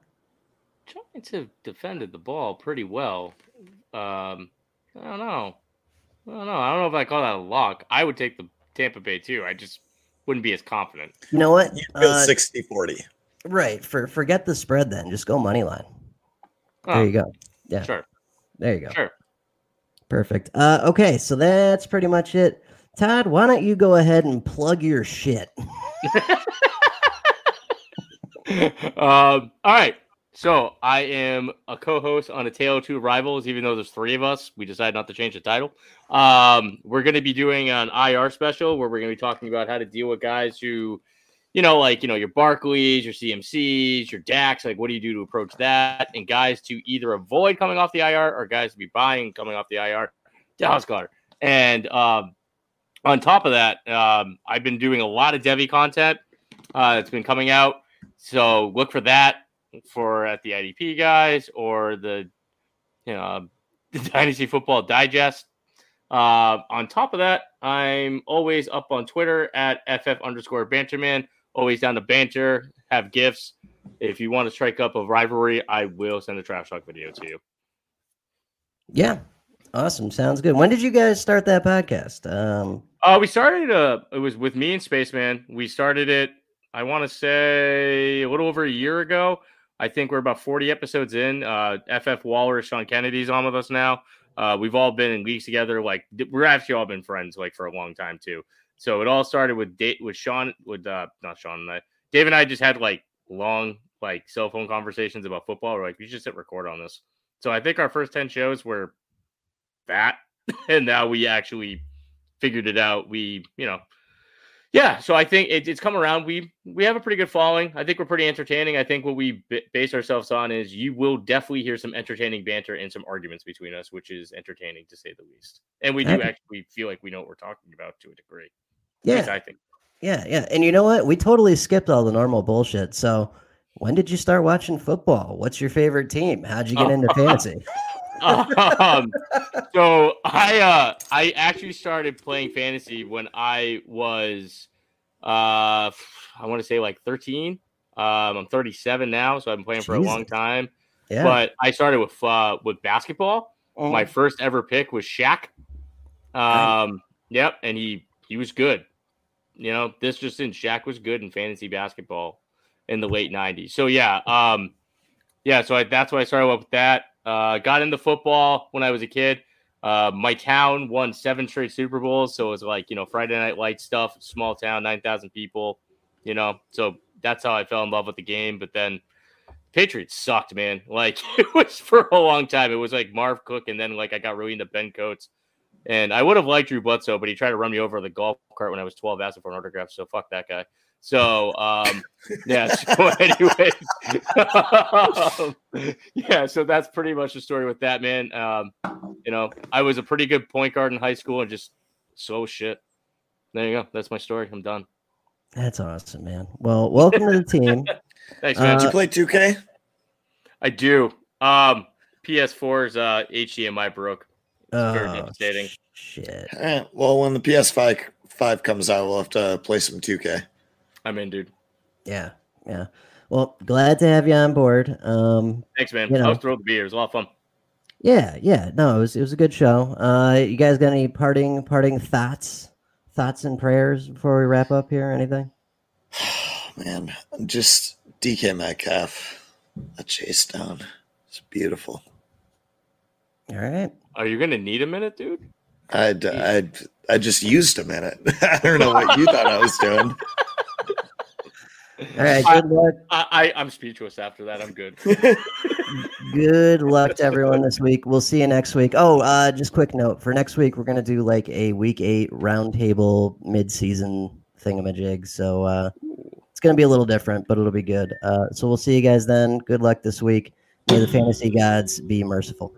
Giants have defended the ball pretty well. Um, I don't know. I don't know. I don't know if I call that a lock. I would take the Tampa Bay too. I just wouldn't be as confident. You know what? You'd go uh, sixty forty. Right. For forget the spread then. Just go money line. Oh, there you go. Yeah. Sure. There you go. Sure. Perfect. Uh, okay. So that's pretty much it. Todd, why don't you go ahead and plug your shit? um, all right. So I am a co-host on A Tale of Two Rivals, even though there's three of us. We decided not to change the title. Um, we're going to be doing an I R special where we're going to be talking about how to deal with guys who, you know, like, you know, your Barclays, your C M Cs, your Dax. Like, what do you do to approach that? And guys to either avoid coming off the I R or guys to be buying coming off the I R. Dallas Goddard. And um, on top of that, um, I've been doing a lot of Devy content uh, that's been coming out. So look for that. For at the I D P guys or the, you know, the Dynasty Football Digest. Uh, on top of that, I'm always up on Twitter at F F underscore Banterman. Always down to banter, have gifts. If you want to strike up a rivalry, I will send a trash talk video to you. Yeah, awesome. Sounds good. When did you guys start that podcast? Um, uh, we started. Uh, it was with me and Spaceman. We started it. I want to say a little over a year ago. I think we're about forty episodes in. Uh, F F Waller, Sean Kennedy's on with us now. Uh, we've all been in leagues together. Like we're actually all been friends like for a long time too. So it all started with date with Sean with uh, not Sean and I. Dave and I just had like long like cell phone conversations about football. We're like, we should hit record on this. So I think our first ten shows were that, and now we actually figured it out. We you know. Yeah, so I think it, it's come around. We we have a pretty good following. I think we're pretty entertaining. I think what we b- base ourselves on is you will definitely hear some entertaining banter and some arguments between us, which is entertaining to say the least. And we do I, actually feel like we know what we're talking about to a degree. Yeah, at least I think. Yeah, yeah. And you know what? We totally skipped all the normal bullshit. So when did you start watching football? What's your favorite team? How'd you get oh. into fantasy? um, so I uh, I actually started playing fantasy when I was uh, I want to say like thirteen. Um, I'm thirty-seven now, so I've been playing for Jesus. a long time. Yeah. But I started with uh, with basketball. Oh. My first ever pick was Shaq. Um, oh. Yep, and he he was good. You know, this just in Shaq was good in fantasy basketball in the late nineties. So yeah, um, yeah. So I, that's why I started with that. Uh, got into football when I was a kid. Uh, my town won seven straight Super Bowls, so it was like, you know, Friday Night Lights stuff, small town, nine thousand people, you know. So that's how I fell in love with the game. But then Patriots sucked, man. Like, it was for a long time. It was like Marv Cook, and then, like, I got really into Ben Coates. And I would have liked Drew Bledsoe, but he tried to run me over with a golf cart when I was twelve, asking for an autograph, so fuck that guy. So, um, yeah, so anyways, um, yeah, so that's pretty much the story with that, man. Um, you know, I was a pretty good point guard in high school and just slow shit. There you go. That's my story. I'm done. That's awesome, man. Well, welcome to the team. Thanks, man. Uh, Did you play two K? I do. Um, P S four's uh, H D M I broke. Oh, very devastating. Shit. Right, well, when the P S five comes out, we'll have to play some two K. I'm in, dude. Yeah, yeah. Well, glad to have you on board. Um, Thanks, man. You know, I was thrilled to be here. It was a lot of fun. Yeah, yeah. No, it was it was a good show. Uh, you guys got any parting parting thoughts, thoughts and prayers before we wrap up here? Anything? Man, just D K Metcalf. I chased down. It's beautiful. All right. Are you gonna need a minute, dude? I I I just used a minute. I don't know what you thought I was doing. All right, good I, luck. I, I, I'm speechless after that. I'm good. Good luck to everyone this week. We'll see you next week. Oh, uh, just quick note. For next week, we're going to do like a week eight roundtable mid-season thingamajig. So uh, it's going to be a little different, but it'll be good. Uh, so we'll see you guys then. Good luck this week. May the fantasy gods be merciful.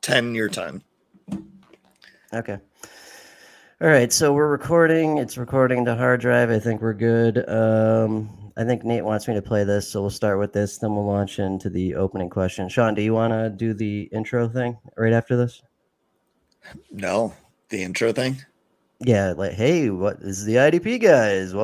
ten your time. Okay. All right. So we're recording. It's recording to hard drive. I think we're good. Um, I think Nate wants me to play this. So we'll start with this. Then we'll launch into the opening question. Sean, do you want to do the intro thing right after this? No, the intro thing. Yeah. Like, hey, what is the I D P guys? Well,